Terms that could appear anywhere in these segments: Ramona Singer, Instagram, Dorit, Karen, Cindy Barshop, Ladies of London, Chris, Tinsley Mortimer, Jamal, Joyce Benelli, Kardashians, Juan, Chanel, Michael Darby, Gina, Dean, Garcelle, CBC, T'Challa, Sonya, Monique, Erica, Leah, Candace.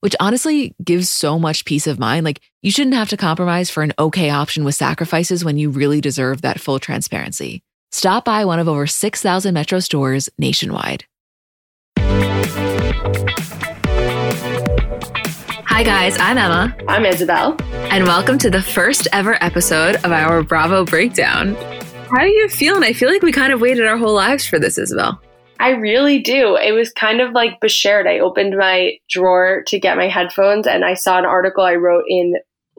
which honestly gives so much peace of mind. Like, you shouldn't have to compromise for an okay option with sacrifices when you really deserve that full transparency. Stop by one of over 6,000 Metro stores nationwide. Hi guys, I'm Emma. I'm Isabel. And welcome to the first ever episode of our Bravo Breakdown. How do you feel? And I feel like we kind of waited our whole lives for this, Isabel. I really do. It was kind of like beshared. I opened my drawer to get my headphones and I saw an article I wrote in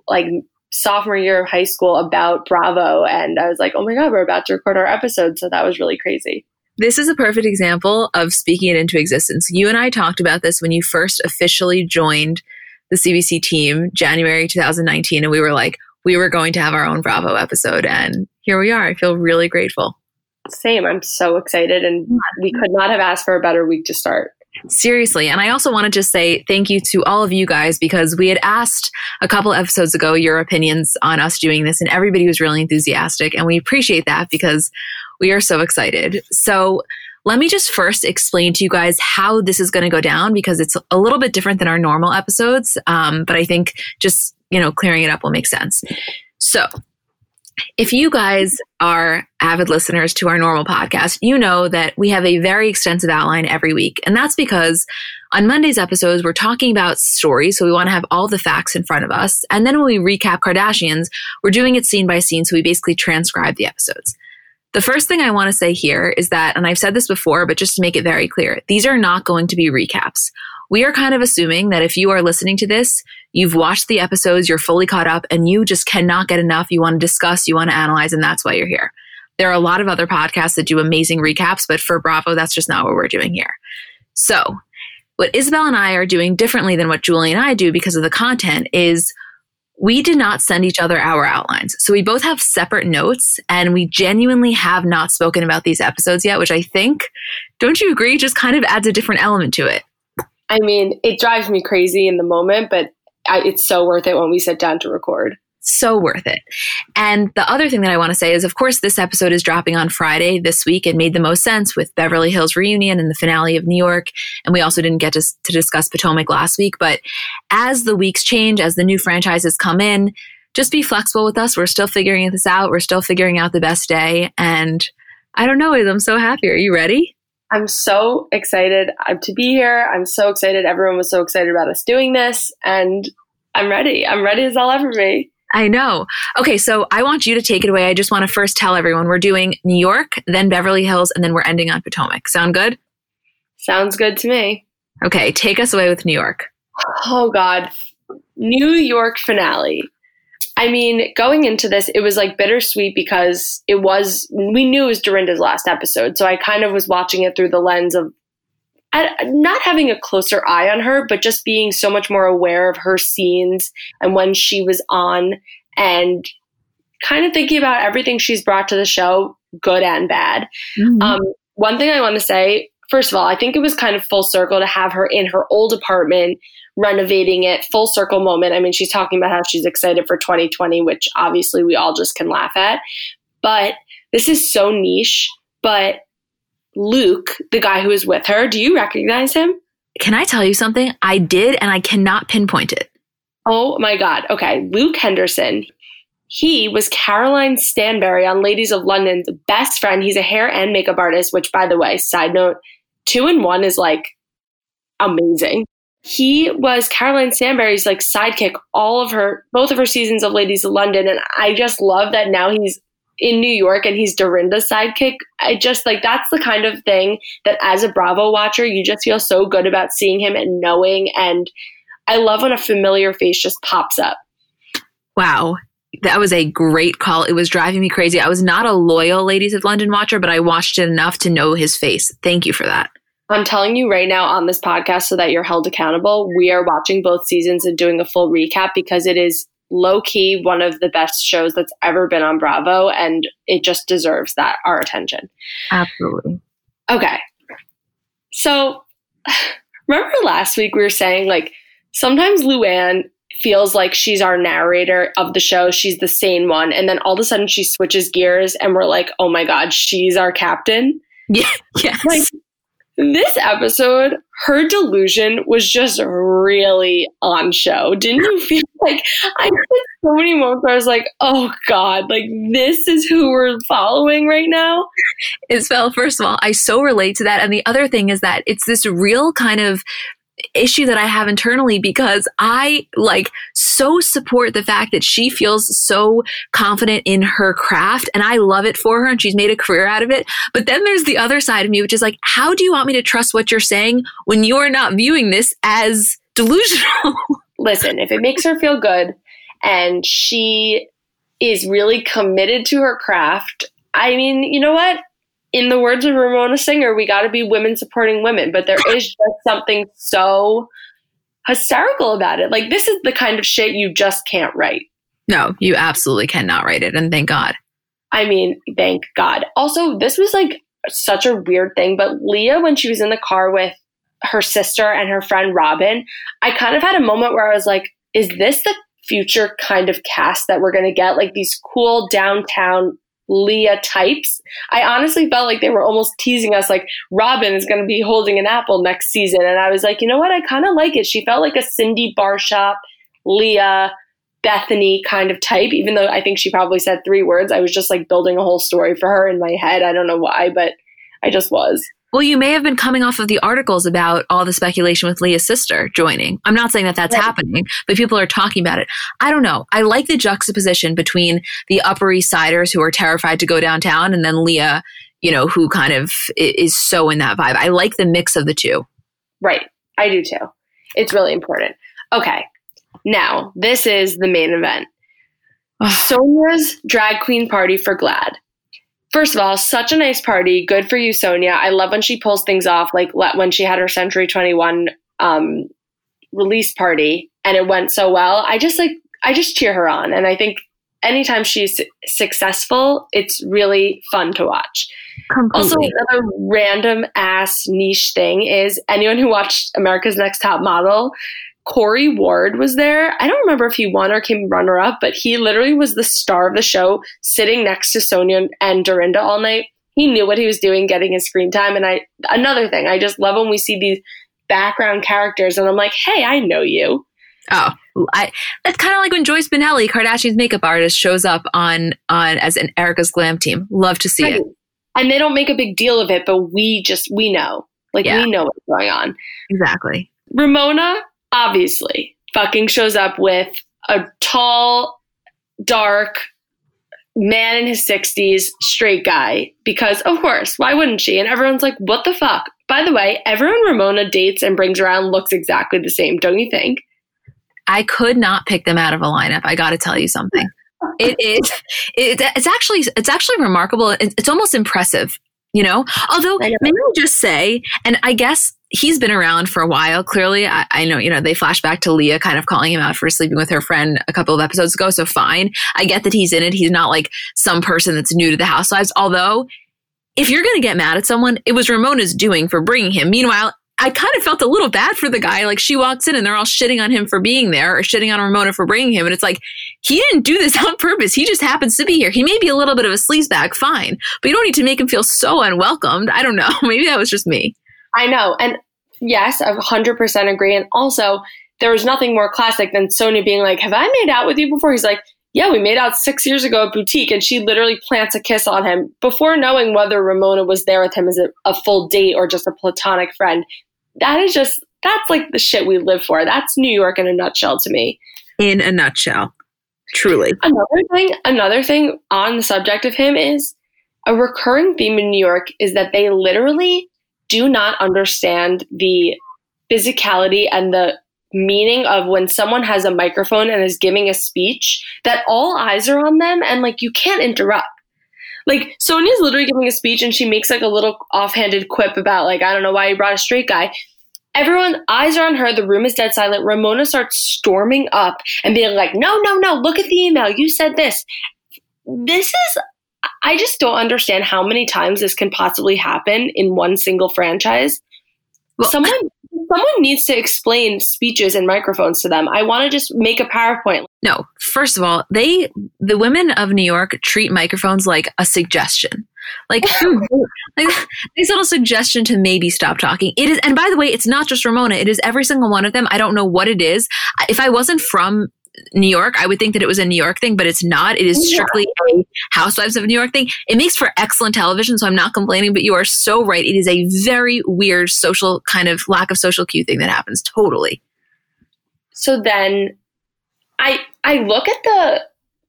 like sophomore year of high school about Bravo. And I was like, oh my God, we're about to record our episode. So that was really crazy. This is a perfect example of speaking it into existence. You and I talked about this when you first officially joined the CBC team, January 2019. And we were like, we were going to have our own Bravo episode. And here we are. I feel really grateful. Same. I'm so excited. And we could not have asked for a better week to start. Seriously. And I also want to just say thank you to all of you guys, because we had asked a couple episodes ago your opinions on us doing this, and everybody was really enthusiastic. And we appreciate that because we are so excited. So let me just first explain to you guys how this is going to go down, because it's a little bit different than our normal episodes. But I think just, clearing it up will make sense. So if you guys are avid listeners to our normal podcast, you know that we have a very extensive outline every week. And that's because on Monday's episodes, we're talking about stories. So we want to have all the facts in front of us. And then when we recap Kardashians, we're doing it scene by scene. So we basically transcribe the episodes. The first thing I want to say here is that, and I've said this before, but just to make it very clear, these are not going to be recaps. We are kind of assuming that if you are listening to this, you've watched the episodes, you're fully caught up, and you just cannot get enough. You want to discuss, you want to analyze, and that's why you're here. There are a lot of other podcasts that do amazing recaps, but for Bravo, that's just not what we're doing here. So what Isabel and I are doing differently than what Julie and I do because of the content is we did not send each other our outlines. So we both have separate notes, and we genuinely have not spoken about these episodes yet, which I think, don't you agree, just kind of adds a different element to it. I mean, it drives me crazy in the moment, but it's so worth it when we sit down to record. So worth it. And the other thing that I want to say is, of course, this episode is dropping on Friday this week. It made the most sense with Beverly Hills Reunion and the finale of New York. And we also didn't get to discuss Potomac last week. But as the weeks change, as the new franchises come in, just be flexible with us. We're still figuring this out. We're still figuring out the best day. And I don't know, I'm so happy. Are you ready? I'm so excited to be here. I'm so excited. Everyone was so excited about us doing this. And I'm ready. I'm ready as I'll ever be. I know. Okay, so I want you to take it away. I just want to first tell everyone we're doing New York, then Beverly Hills, and then we're ending on Potomac. Sound good? Sounds good to me. Okay, take us away with New York. Oh, God. New York finale. I mean, going into this, it was like bittersweet because we knew it was Dorinda's last episode. So I kind of was watching it through the lens of not having a closer eye on her, but just being so much more aware of her scenes and when she was on, and kind of thinking about everything she's brought to the show, good and bad. Mm-hmm. One thing I want to say, first of all, I think it was kind of full circle to have her in her old apartment, renovating it, full circle moment. I mean, she's talking about how she's excited for 2020, which obviously we all just can laugh at. But this is so niche. But Luke, the guy who is with her, do you recognize him? Can I tell you something? I did, and I cannot pinpoint it. Oh, my God. Okay. Luke Henderson. He was Caroline Stanberry on Ladies of London's best friend. He's a hair and makeup artist, which, by the way, side note, 2 in 1 is like amazing. He was Caroline Stanberry's like sidekick both of her seasons of Ladies of London. And I just love that now he's in New York and he's Dorinda's sidekick. I just, like, that's the kind of thing that as a Bravo watcher, you just feel so good about seeing him and knowing. And I love when a familiar face just pops up. Wow. That was a great call. It was driving me crazy. I was not a loyal Ladies of London watcher, but I watched it enough to know his face. Thank you for that. I'm telling you right now on this podcast so that you're held accountable, we are watching both seasons and doing a full recap because it is low-key one of the best shows that's ever been on Bravo, and it just deserves that, our attention. Absolutely. Okay. So remember last week we were saying, like, sometimes Luann feels like she's our narrator of the show. She's the sane one. And then all of a sudden she switches gears and we're like, oh my God, she's our captain. Yeah. Yes. Like, this episode, her delusion was just really on show. Didn't you feel like, I had so many moments where I was like, oh God, like this is who we're following right now? Well, first of all, I so relate to that. And the other thing is that it's this real kind of issue that I have internally because I like so support the fact that she feels so confident in her craft and I love it for her and she's made a career out of it. But then there's the other side of me, which is like, how do you want me to trust what you're saying when you're not viewing this as delusional? Listen, if it makes her feel good and she is really committed to her craft, I mean, you know what? In the words of Ramona Singer, we got to be women supporting women, but there is just something so hysterical about it. Like, this is the kind of shit you just can't write. No, you absolutely cannot write it. And thank God. I mean, thank God. Also, this was like such a weird thing, but Leah, when she was in the car with her sister and her friend Robin, I kind of had a moment where I was like, is this the future kind of cast that we're going to get? Like these cool downtown Leah types. I honestly felt like they were almost teasing us, like Robin is going to be holding an apple next season. And I was like, you know what? I kind of like it. She felt like a Cindy Barshop, Leah, Bethany kind of type, even though I think she probably said 3 words. I was just like building a whole story for her in my head. I don't know why, but I just was. Well, you may have been coming off of the articles about all the speculation with Leah's sister joining. I'm not saying that that's happening, but people are talking about it. I don't know. I like the juxtaposition between the Upper East Siders who are terrified to go downtown and then Leah, you know, who kind of is so in that vibe. I like the mix of the two. Right. I do too. It's really important. Okay. Now, this is the main event. Sonya's drag queen party for GLAAD. First of all, such a nice party. Good for you, Sonya. I love when she pulls things off, like when she had her Century 21 release party and it went so well. I just cheer her on. And I think anytime she's successful, it's really fun to watch. Completely. Also, another random ass niche thing is anyone who watched America's Next Top Model, Corey Ward was there. I don't remember if he won or came runner-up, but he literally was the star of the show, sitting next to Sonya and Dorinda all night. He knew what he was doing, getting his screen time. And another thing, I just love when we see these background characters, and I'm like, hey, I know you. Oh, that's kind of like when Joyce Benelli, Kardashian's makeup artist, shows up on as an Erica's glam team. Love to see it. And they don't make a big deal of it, but we know. Like, yeah. We know what's going on. Exactly. Ramona obviously fucking shows up with a tall, dark man in his 60s, straight guy, because of course, why wouldn't she? And everyone's like, what the fuck? By the way, everyone Ramona dates and brings around looks exactly the same, don't you think? I could not pick them out of a lineup. I got to tell you something. It's actually remarkable. It's almost impressive, you know? Although, maybe I'll just say, and I guess he's been around for a while. Clearly, I know, you know, they flash back to Leah kind of calling him out for sleeping with her friend a couple of episodes ago. So fine. I get that he's in it. He's not like some person that's new to the Housewives. Although, if you're going to get mad at someone, it was Ramona's doing for bringing him. Meanwhile, I kind of felt a little bad for the guy. Like, she walks in and they're all shitting on him for being there or shitting on Ramona for bringing him. And it's like, he didn't do this on purpose. He just happens to be here. He may be a little bit of a sleazebag, fine. But you don't need to make him feel so unwelcomed. I don't know. Maybe that was just me. I know. And yes, I 100% agree. And also, there was nothing more classic than Sonya being like, have I made out with you before? He's like, yeah, we made out 6 years ago at Boutique. And she literally plants a kiss on him before knowing whether Ramona was there with him as a full date or just a platonic friend. That's like the shit we live for. That's New York in a nutshell to me. In a nutshell. Truly. Another thing on the subject of him is a recurring theme in New York is that they literally do not understand the physicality and the meaning of when someone has a microphone and is giving a speech, that all eyes are on them and like you can't interrupt. Like Sonya's literally giving a speech and she makes like a little offhanded quip about like, I don't know why you brought a straight guy. Everyone's eyes are on her. The room is dead silent. Ramona starts storming up and being like, no, look at the email. You said this. I just don't understand how many times this can possibly happen in one single franchise. Someone needs to explain speeches and microphones to them. I want to just make a PowerPoint. No, first of all, the women of New York treat microphones like a suggestion. Like, like nice little suggestion to maybe stop talking. It is, and by the way, it's not just Ramona. It is every single one of them. I don't know what it is. If I wasn't from New York, I would think that it was a New York thing, but it's not. It is strictly a Housewives of New York thing. It makes for excellent television, so I'm not complaining, but you are so right. It is a very weird social kind of lack of social cue thing that happens. Totally. So then I look at the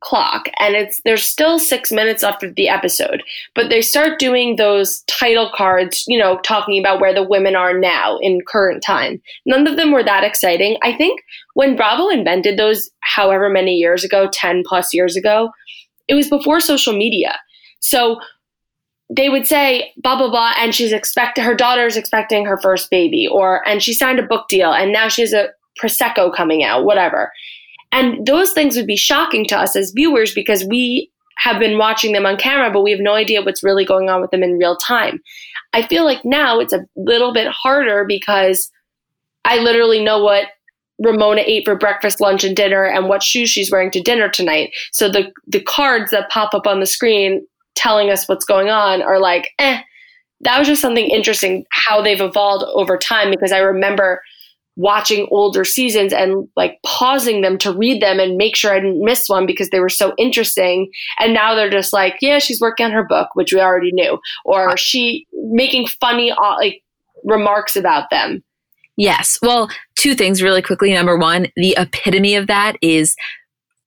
clock and there's still 6 minutes left of the episode, but they start doing those title cards, you know, talking about where the women are now in current time. None of them were that exciting. I think when Bravo invented those however many years ago, 10 plus years ago, it was before social media. So they would say blah, blah, blah, and her daughter's expecting her first baby, and she signed a book deal and now she has a Prosecco coming out, whatever. And those things would be shocking to us as viewers because we have been watching them on camera, but we have no idea what's really going on with them in real time. I feel like now it's a little bit harder because I literally know what Ramona ate for breakfast, lunch, and dinner and what shoes she's wearing to dinner tonight. So the cards that pop up on the screen telling us what's going on are like, that was just something interesting how they've evolved over time, because I remember watching older seasons and like pausing them to read them and make sure I didn't miss one because they were so interesting. And now they're just like, yeah, she's working on her book, which we already knew, or she making funny like remarks about them. Yes. Well, two things really quickly. Number one, the epitome of that is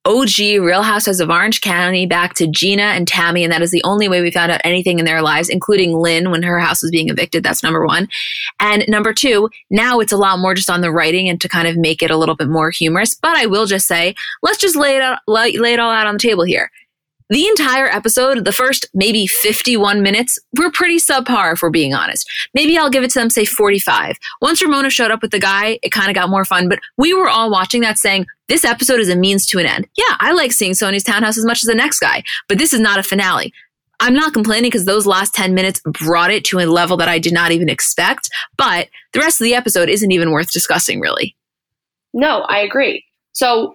OG Real Housewives of Orange County back to Gina and Tammy. And that is the only way we found out anything in their lives, including Lynn when her house was being evicted. That's number one. And number two, now it's a lot more just on the writing and to kind of make it a little bit more humorous. But I will just say, let's just lay it all out on the table here. The entire episode, the first maybe 51 minutes, we're pretty subpar if we're being honest. Maybe I'll give it to them, say 45. Once Ramona showed up with the guy, it kind of got more fun. But we were all watching that saying, this episode is a means to an end. Yeah, I like seeing Sonya's townhouse as much as the next guy, but this is not a finale. I'm not complaining because those last 10 minutes brought it to a level that I did not even expect. But the rest of the episode isn't even worth discussing, really. No, I agree. So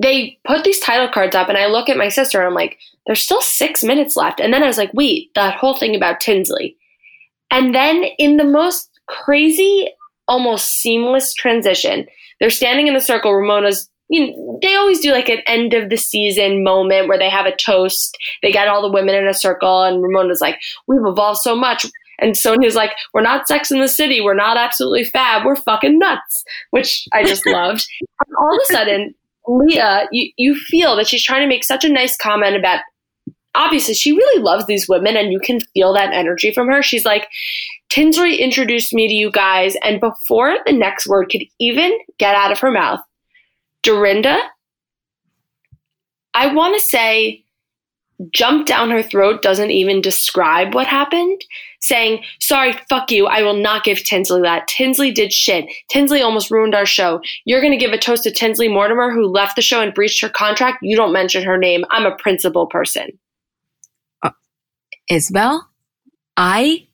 they put these title cards up and I look at my sister and I'm like, there's still 6 minutes left. And then I was like, wait, that whole thing about Tinsley. And then in the most crazy, almost seamless transition, they're standing in the circle. Ramona's, you know, they always do like an end of the season moment where they have a toast. They got all the women in a circle and Ramona's like, we've evolved so much. And Sonya's like, we're not Sex in the City. We're not absolutely fab. We're fucking nuts, which I just loved. And all of a sudden, Leah, you feel that she's trying to make such a nice comment about, obviously, she really loves these women and you can feel that energy from her. She's like, Tinsley introduced me to you guys. And before the next word could even get out of her mouth, Dorinda, I want to say, jumped down her throat, doesn't even describe what happened, saying, sorry, fuck you, I will not give Tinsley that. Tinsley did shit. Tinsley almost ruined our show. You're going to give a toast to Tinsley Mortimer, who left the show and breached her contract. You don't mention her name. I'm a principal person. Isabel, and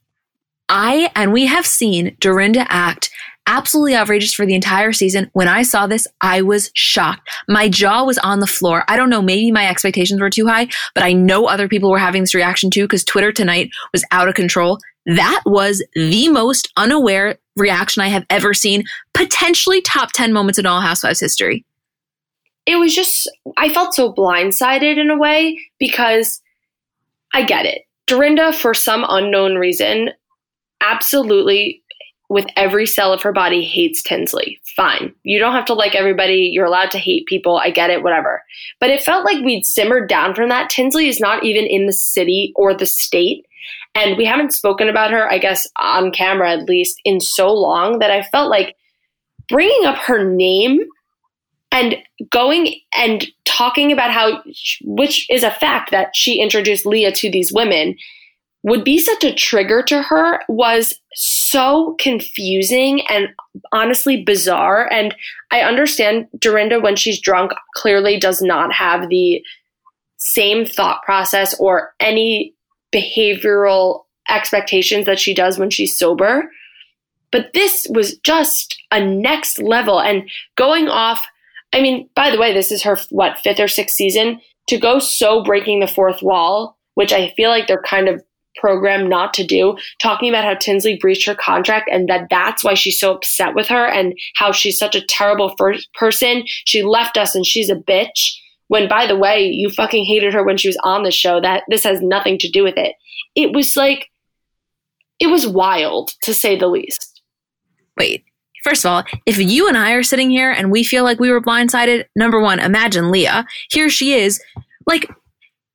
we have seen Dorinda act absolutely outrageous for the entire season. When I saw this, I was shocked. My jaw was on the floor. I don't know, maybe my expectations were too high, but I know other people were having this reaction too because Twitter tonight was out of control. That was the most unaware reaction I have ever seen, potentially top 10 moments in all Housewives history. It was just, I felt so blindsided in a way because I get it. Dorinda, for some unknown reason, absolutely with every cell of her body, hates Tinsley. Fine. You don't have to like everybody. You're allowed to hate people. I get it, whatever. But it felt like we'd simmered down from that. Tinsley is not even in the city or the state. And we haven't spoken about her, I guess, on camera at least, in so long that I felt like bringing up her name and going and talking about how, which is a fact, that she introduced Leah to these women would be such a trigger to her was so confusing and honestly bizarre. And I understand Dorinda, when she's drunk, clearly does not have the same thought process or any behavioral expectations that she does when she's sober. But this was just a next level. And going off, I mean, by the way, this is her, what, 5th or 6th season? To go so breaking the fourth wall, which I feel like they're kind of program not to do, talking about how Tinsley breached her contract and that's why she's so upset with her and how she's such a terrible first person. She left us and she's a bitch. When, by the way, you fucking hated her when she was on the show. That this has nothing to do with it. It was like, it was wild to say the least. Wait, first of all, if you and I are sitting here and we feel like we were blindsided, number one, imagine Leah. Here she is, like,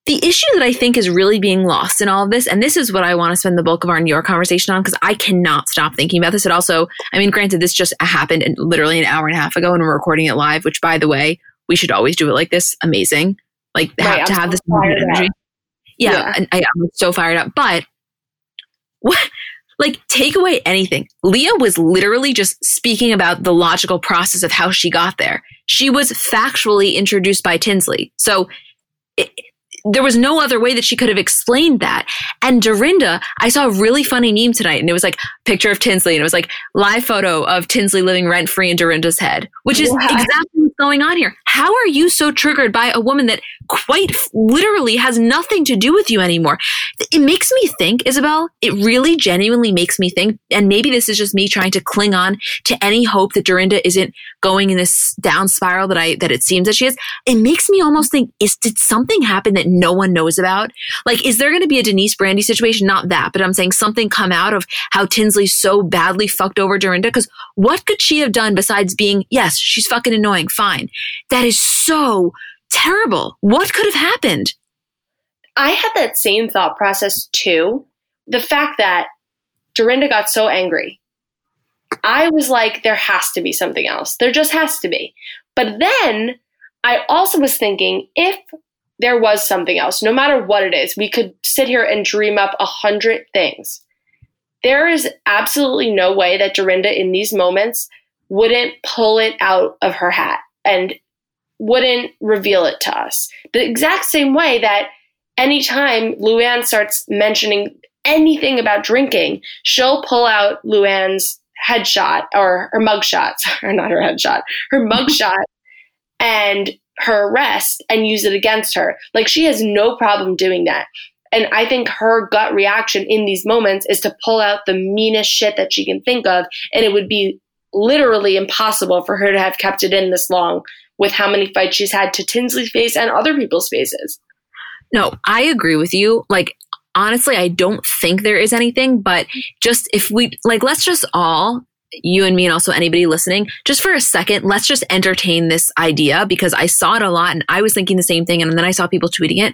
the issue that I think is really being lost in all of this, and this is what I want to spend the bulk of our New York conversation on, because I cannot stop thinking about this. It also, I mean, granted, this just happened literally an hour and a half ago and we're recording it live, which, by the way, we should always do it like this. Amazing. Like, right, to have this energy. Yeah. I'm so fired up. But what? Like, take away anything. Leah was literally just speaking about the logical process of how she got there. She was factually introduced by Tinsley. So there was no other way that she could have explained that. And Dorinda, I saw a really funny meme tonight, and it was like picture of Tinsley, and it was like live photo of Tinsley living rent free in Dorinda's head, which is exactly what's going on here. How are you so triggered by a woman that quite literally has nothing to do with you anymore? It makes me think, Isabel, it really genuinely makes me think, and maybe this is just me trying to cling on to any hope that Dorinda isn't going in this down spiral that it seems that she is. It makes me almost think, did something happen that no one knows about? Like, is there going to be a Denise Brandy situation? Not that, but I'm saying something come out of how Tinsley so badly fucked over Dorinda. Because what could she have done besides being, yes, she's fucking annoying, fine. That is so terrible. What could have happened? I had that same thought process too. The fact that Dorinda got so angry. I was like, there has to be something else. There just has to be. But then I also was thinking, if there was something else, no matter what it is, we could sit here and dream up 100 things. There is absolutely no way that Dorinda in these moments wouldn't pull it out of her hat and wouldn't reveal it to us. The exact same way that anytime Luann starts mentioning anything about drinking, she'll pull out Luann's headshot or her mugshot, or not her headshot, her mugshot and her arrest and use it against her. Like, she has no problem doing that. And I think her gut reaction in these moments is to pull out the meanest shit that she can think of. And it would be literally impossible for her to have kept it in this long with how many fights she's had to Tinsley's face and other people's faces. No, I agree with you. Like, honestly, I don't think there is anything, but just if we, like, let's just all, you and me and also anybody listening, just for a second, let's just entertain this idea, because I saw it a lot and I was thinking the same thing. And then I saw people tweeting it.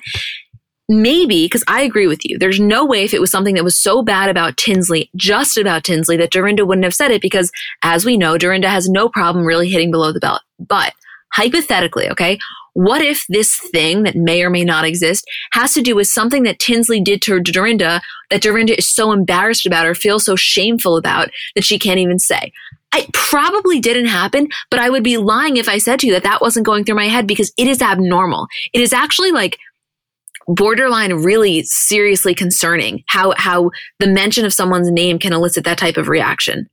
Maybe, because I agree with you, there's no way if it was something that was so bad about Tinsley, just about Tinsley, that Dorinda wouldn't have said it, because as we know, Dorinda has no problem really hitting below the belt. But hypothetically, okay, what if this thing that may or may not exist has to do with something that Tinsley did to Dorinda, that Dorinda is so embarrassed about or feels so shameful about that she can't even say? It probably didn't happen, but I would be lying if I said to you that that wasn't going through my head, because it is abnormal. It is actually like borderline really seriously concerning how the mention of someone's name can elicit that type of reaction.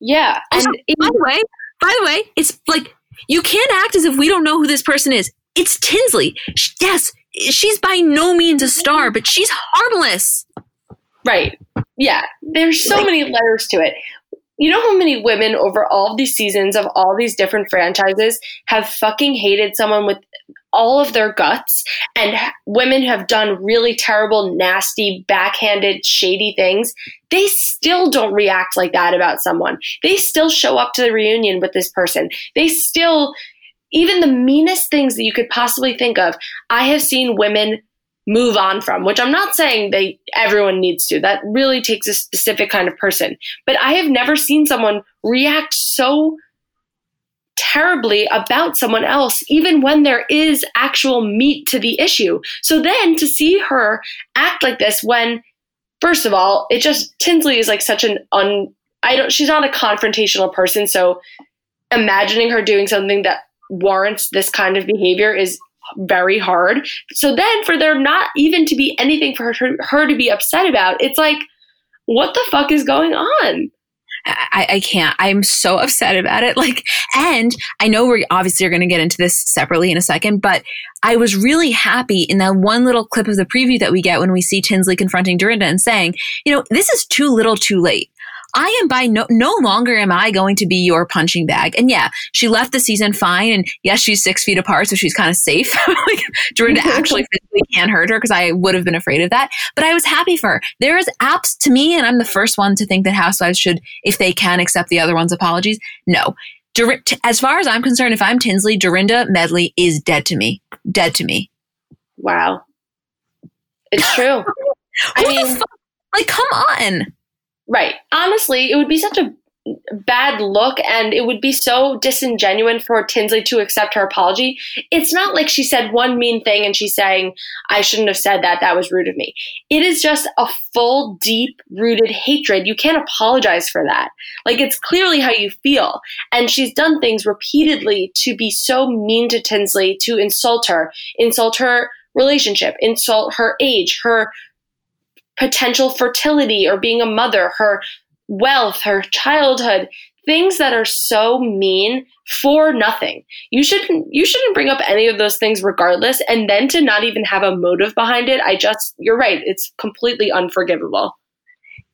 Yeah. And also, by the way, it's like, you can't act as if we don't know who this person is. It's Tinsley. Yes, she's by no means a star, but she's harmless. Right. Yeah. There's so many layers to it. You know how many women over all of these seasons of all these different franchises have fucking hated someone with all of their guts, and women have done really terrible, nasty, backhanded, shady things, they still don't react like that about someone. They still show up to the reunion with this person. They still, even the meanest things that you could possibly think of, I have seen women move on from, which I'm not saying everyone needs to. That really takes a specific kind of person. But I have never seen someone react so terribly about someone else, even when there is actual meat to the issue. So then to see her act like this when, first of all, it just, Tinsley is like such an she's not a confrontational person. So imagining her doing something that warrants this kind of behavior is very hard. So then for there not even to be anything for her to be upset about, it's like, what the fuck is going on? I can't. I'm so upset about it. Like, and I know we obviously are going to get into this separately in a second, but I was really happy in that one little clip of the preview that we get when we see Tinsley confronting Dorinda and saying, you know, this is too little too late. I am by no longer am I going to be your punching bag. And yeah, she left the season fine. And yes, she's 6 feet apart, so she's kind of safe. Like, Dorinda actually physically can't hurt her, because I would have been afraid of that. But I was happy for her. There is apps to me, and I'm the first one to think that housewives should, if they can, accept the other one's apologies. No. As far as I'm concerned, if I'm Tinsley, Dorinda Medley is dead to me. Dead to me. Wow. It's true. I mean, like, come on. Right. Honestly, it would be such a bad look, and it would be so disingenuous for Tinsley to accept her apology. It's not like she said one mean thing and she's saying, I shouldn't have said that. That was rude of me. It is just a full, deep-rooted hatred. You can't apologize for that. Like, it's clearly how you feel. And she's done things repeatedly to be so mean to Tinsley, to insult her relationship, insult her age, her potential fertility or being a mother, her wealth, her childhood, things that are so mean for nothing. You shouldn't bring up any of those things regardless. And then to not even have a motive behind it. You're right. It's completely unforgivable.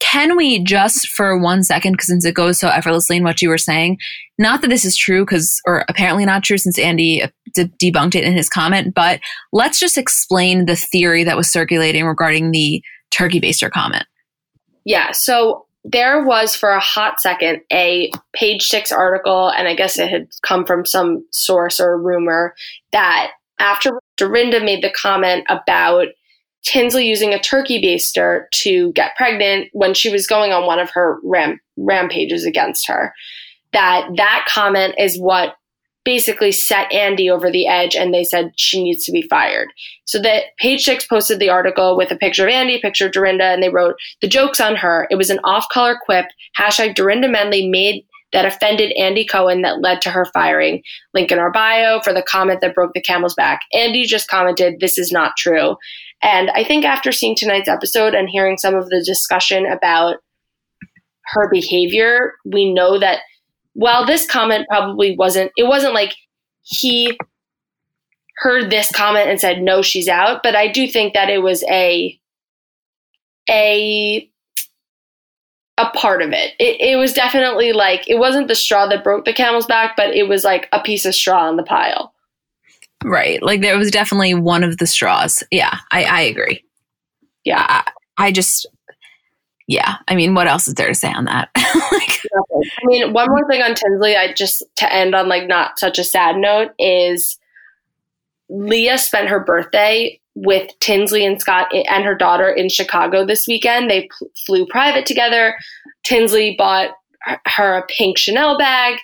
Can we just for 1 second, because since it goes so effortlessly in what you were saying, not that this is true, or apparently not true since Andy debunked it in his comment, but let's just explain the theory that was circulating regarding the turkey baster comment. Yeah. So there was for a hot second a Page Six article, and I guess it had come from some source or rumor, that after Dorinda made the comment about Tinsley using a turkey baster to get pregnant when she was going on one of her rampages against her, that comment is what basically set Andy over the edge, and they said she needs to be fired. So that Page Six posted the article with a picture of Andy, a picture of Dorinda, and they wrote, "The joke's on her. It was an off-color quip. # Dorinda Medley made that offended Andy Cohen that led to her firing. Link in our bio for the comment that broke the camel's back." Andy just commented, "This is not true." And I think after seeing tonight's episode and hearing some of the discussion about her behavior, we know that while this comment probably wasn't like he heard this comment and said, no, she's out. But I do think that it was a part of it. It was definitely like, it wasn't the straw that broke the camel's back, but it was like a piece of straw on the pile. Right. Like, there was definitely one of the straws. Yeah, I agree. Yeah. I mean, what else is there to say on that? I mean, one more thing on Tinsley, to end on like not such a sad note, is Leah spent her birthday with Tinsley and Scott and her daughter in Chicago this weekend. They flew private together. Tinsley bought her a pink Chanel bag.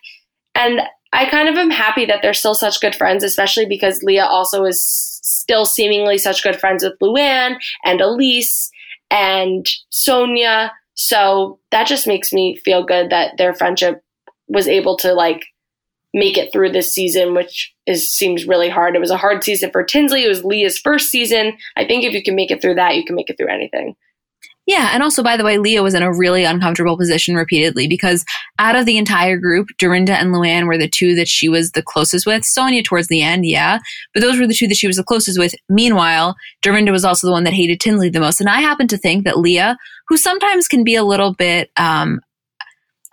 And I kind of am happy that they're still such good friends, especially because Leah also is still seemingly such good friends with Luann and Elise and Sonya. So that just makes me feel good that their friendship was able to like make it through this season, which seems really hard. It was a hard season for Tinsley. It was Leah's first season. I think if you can make it through that, you can make it through anything. Yeah. And also, by the way, Leah was in a really uncomfortable position repeatedly, because out of the entire group, Dorinda and Luann were the two that she was the closest with. Sonya towards the end, yeah. But those were the two that she was the closest with. Meanwhile, Dorinda was also the one that hated Tinsley the most. And I happen to think that Leah, who sometimes can be a little bit, I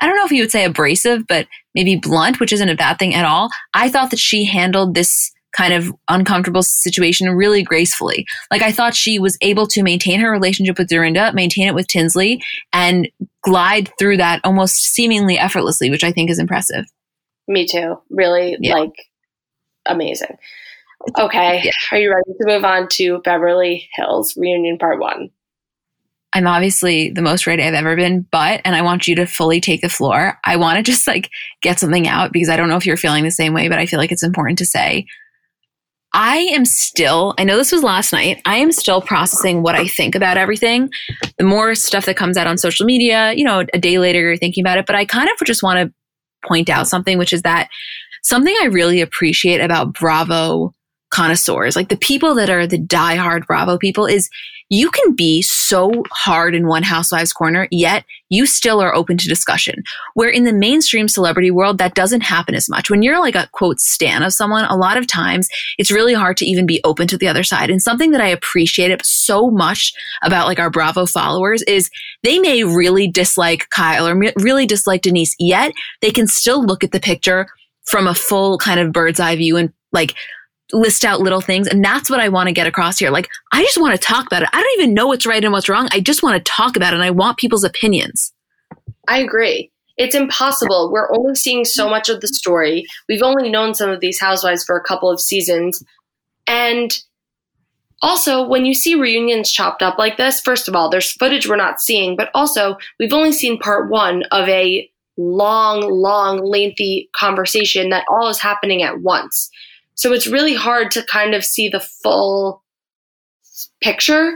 don't know if you would say abrasive, but maybe blunt, which isn't a bad thing at all. I thought that she handled this kind of uncomfortable situation really gracefully. Like, I thought she was able to maintain her relationship with Dorinda, maintain it with Tinsley, and glide through that almost seemingly effortlessly, which I think is impressive. Me too. Really, yeah. Amazing. Okay. Yeah. Are you ready to move on to Beverly Hills Reunion Part 1? I'm obviously the most ready I've ever been, and I want you to fully take the floor. I want to just get something out because I don't know if you're feeling the same way, but I feel like it's important to say. I know this was last night, I am still processing what I think about everything. The more stuff that comes out on social media, a day later you're thinking about it, but I kind of just want to point out something, which is that something I really appreciate about Bravo connoisseurs, the people that are the diehard Bravo people, is you can be so hard in one housewives corner, yet you still are open to discussion. Where in the mainstream celebrity world, that doesn't happen as much. When you're a quote stan of someone, a lot of times it's really hard to even be open to the other side. And something that I appreciate so much about our Bravo followers is they may really dislike Kyle or really dislike Denise, yet they can still look at the picture from a full kind of bird's eye view and list out little things. And that's what I want to get across here. I just want to talk about it. I don't even know what's right and what's wrong. I just want to talk about it. And I want people's opinions. I agree. It's impossible. We're only seeing so much of the story. We've only known some of these housewives for a couple of seasons. And also, when you see reunions chopped up like this, first of all, there's footage we're not seeing, but also we've only seen Part 1 of a long, lengthy conversation that all is happening at once. So it's really hard to kind of see the full picture.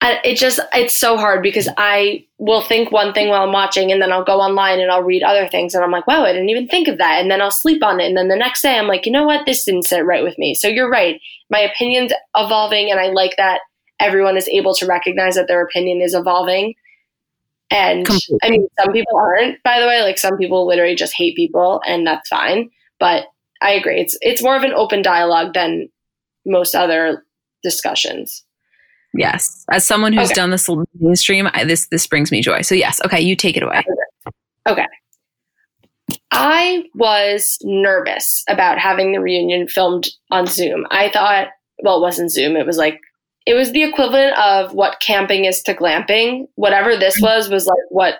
It's so hard because I will think one thing while I'm watching, and then I'll go online and I'll read other things, and I'm like, wow, I didn't even think of that. And then I'll sleep on it. And then the next day I'm like, you know what? This didn't sit right with me. So you're right. My opinion's evolving, and I like that everyone is able to recognize that their opinion is evolving. And completely. I mean, some people aren't, by the way, some people literally just hate people, and that's fine. But I agree. It's more of an open dialogue than most other discussions. Yes. As someone who's done this mainstream, this brings me joy. So yes. Okay. You take it away. Okay. I was nervous about having the reunion filmed on Zoom. I thought, it wasn't Zoom. It was it was the equivalent of what camping is to glamping. Whatever this was what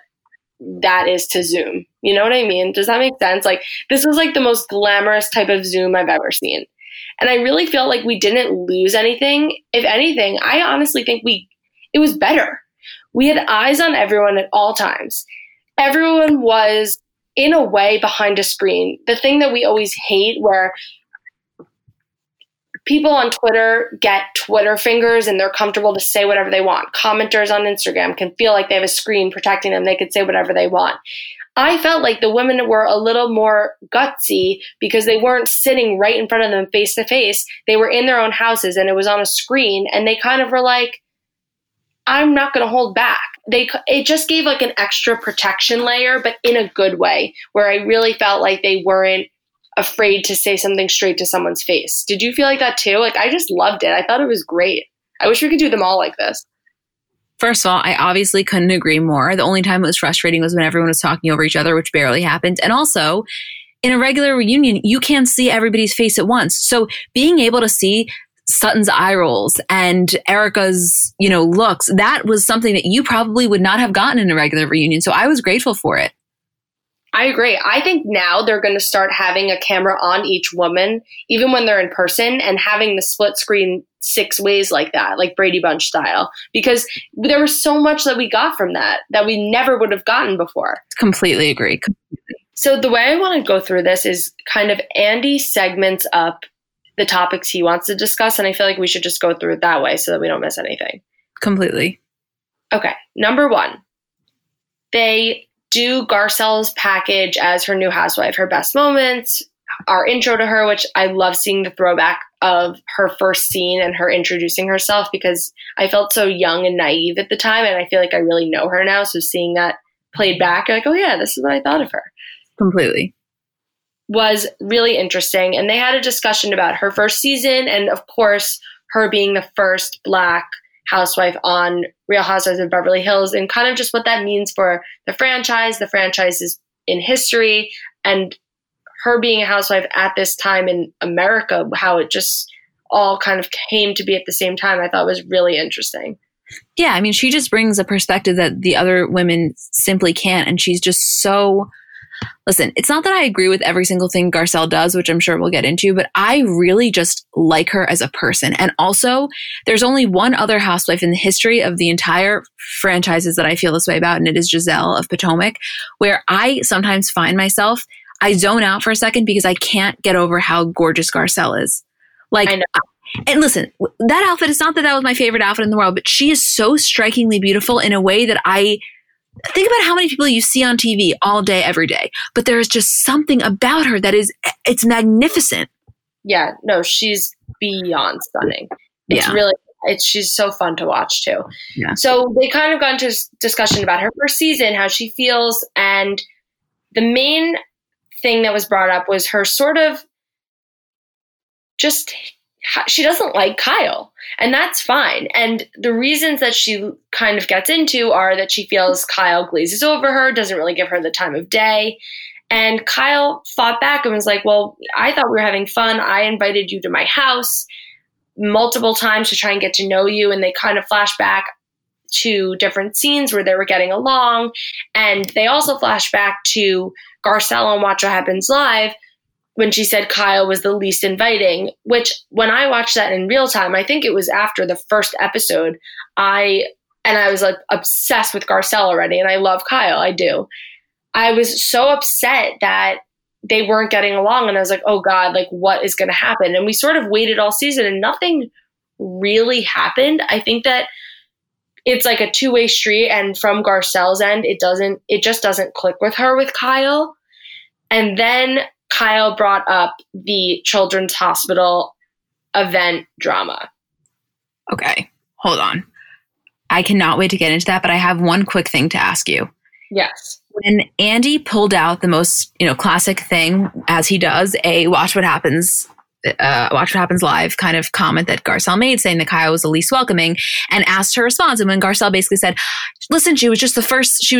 that is to Zoom. You know what I mean? Does that make sense? This was the most glamorous type of Zoom I've ever seen. And I really felt like we didn't lose anything. If anything, I honestly think it was better. We had eyes on everyone at all times. Everyone was, in a way, behind a screen. The thing that we always hate where people on Twitter get Twitter fingers and they're comfortable to say whatever they want. Commenters on Instagram can feel like they have a screen protecting them. They could say whatever they want. I felt like the women were a little more gutsy because they weren't sitting right in front of them face to face. They were in their own houses and it was on a screen, and they kind of were like, I'm not going to hold back. It just gave an extra protection layer, but in a good way, where I really felt like they weren't afraid to say something straight to someone's face. Did you feel like that too? I just loved it. I thought it was great. I wish we could do them all like this. First of all, I obviously couldn't agree more. The only time it was frustrating was when everyone was talking over each other, which barely happened. And also, in a regular reunion, you can't see everybody's face at once. So being able to see Sutton's eye rolls and Erica's, looks, that was something that you probably would not have gotten in a regular reunion. So I was grateful for it. I agree. I think now they're going to start having a camera on each woman, even when they're in person, and having the split screen 6 ways like that, like Brady Bunch style, because there was so much that we got from that we never would have gotten before. Completely agree. So the way I want to go through this is kind of Andy segments up the topics he wants to discuss, and I feel like we should just go through it that way so that we don't miss anything. Completely. Okay. Number 1, they do Garcelle's package as her new housewife, her best moments, our intro to her, which I love seeing the throwback of her first scene and her introducing herself, because I felt so young and naive at the time, and I feel like I really know her now. So seeing that played back, oh yeah, this is what I thought of her. Completely. Was really interesting. And they had a discussion about her first season and, of course, her being the first Black housewife on Real Housewives of Beverly Hills, and kind of just what that means for the franchise is in history, and her being a housewife at this time in America, how it just all kind of came to be at the same time, I thought was really interesting. Yeah, I mean, she just brings a perspective that the other women simply can't. And she's just so... Listen, it's not that I agree with every single thing Garcelle does, which I'm sure we'll get into, but I really just like her as a person. And also, there's only one other housewife in the history of the entire franchises that I feel this way about, and it is Giselle of Potomac, where I sometimes find myself, I zone out for a second because I can't get over how gorgeous Garcelle is. Like, I know. And listen, that outfit, it's not that that was my favorite outfit in the world, but she is so strikingly beautiful in a way that I... Think about how many people you see on TV all day, every day. But there is just something about her that is, it's magnificent. Yeah, no, she's beyond stunning. It's really, she's so fun to watch too. Yeah. So they kind of got into discussion about her first season, how she feels. And the main thing that was brought up was her sort of just, she doesn't like Kyle. And that's fine. And the reasons that she kind of gets into are that she feels Kyle glazes over her, doesn't really give her the time of day. And Kyle fought back and was like, well, I thought we were having fun. I invited you to my house multiple times to try and get to know you. And they kind of flash back to different scenes where they were getting along. And they also flash back to Garcelle on Watch What Happens Live, when she said Kyle was the least inviting, which when I watched that in real time, I think it was after the first episode, I was like obsessed with Garcelle already, and I love Kyle, I do. I was so upset that they weren't getting along, and I was like, oh God, like what is going to happen? And we sort of waited all season and nothing really happened. I think that it's like a two-way street, and from Garcelle's end, it just doesn't click with her with Kyle. And then Kyle brought up the Children's Hospital event drama. Okay, hold on. I cannot wait to get into that, but I have one quick thing to ask you. Yes. When Andy pulled out the most, classic thing, as he does, a Watch What Happens Live kind of comment that Garcelle made saying that Kyle was the least welcoming, and asked her response. And when Garcelle basically said, listen, she was just the first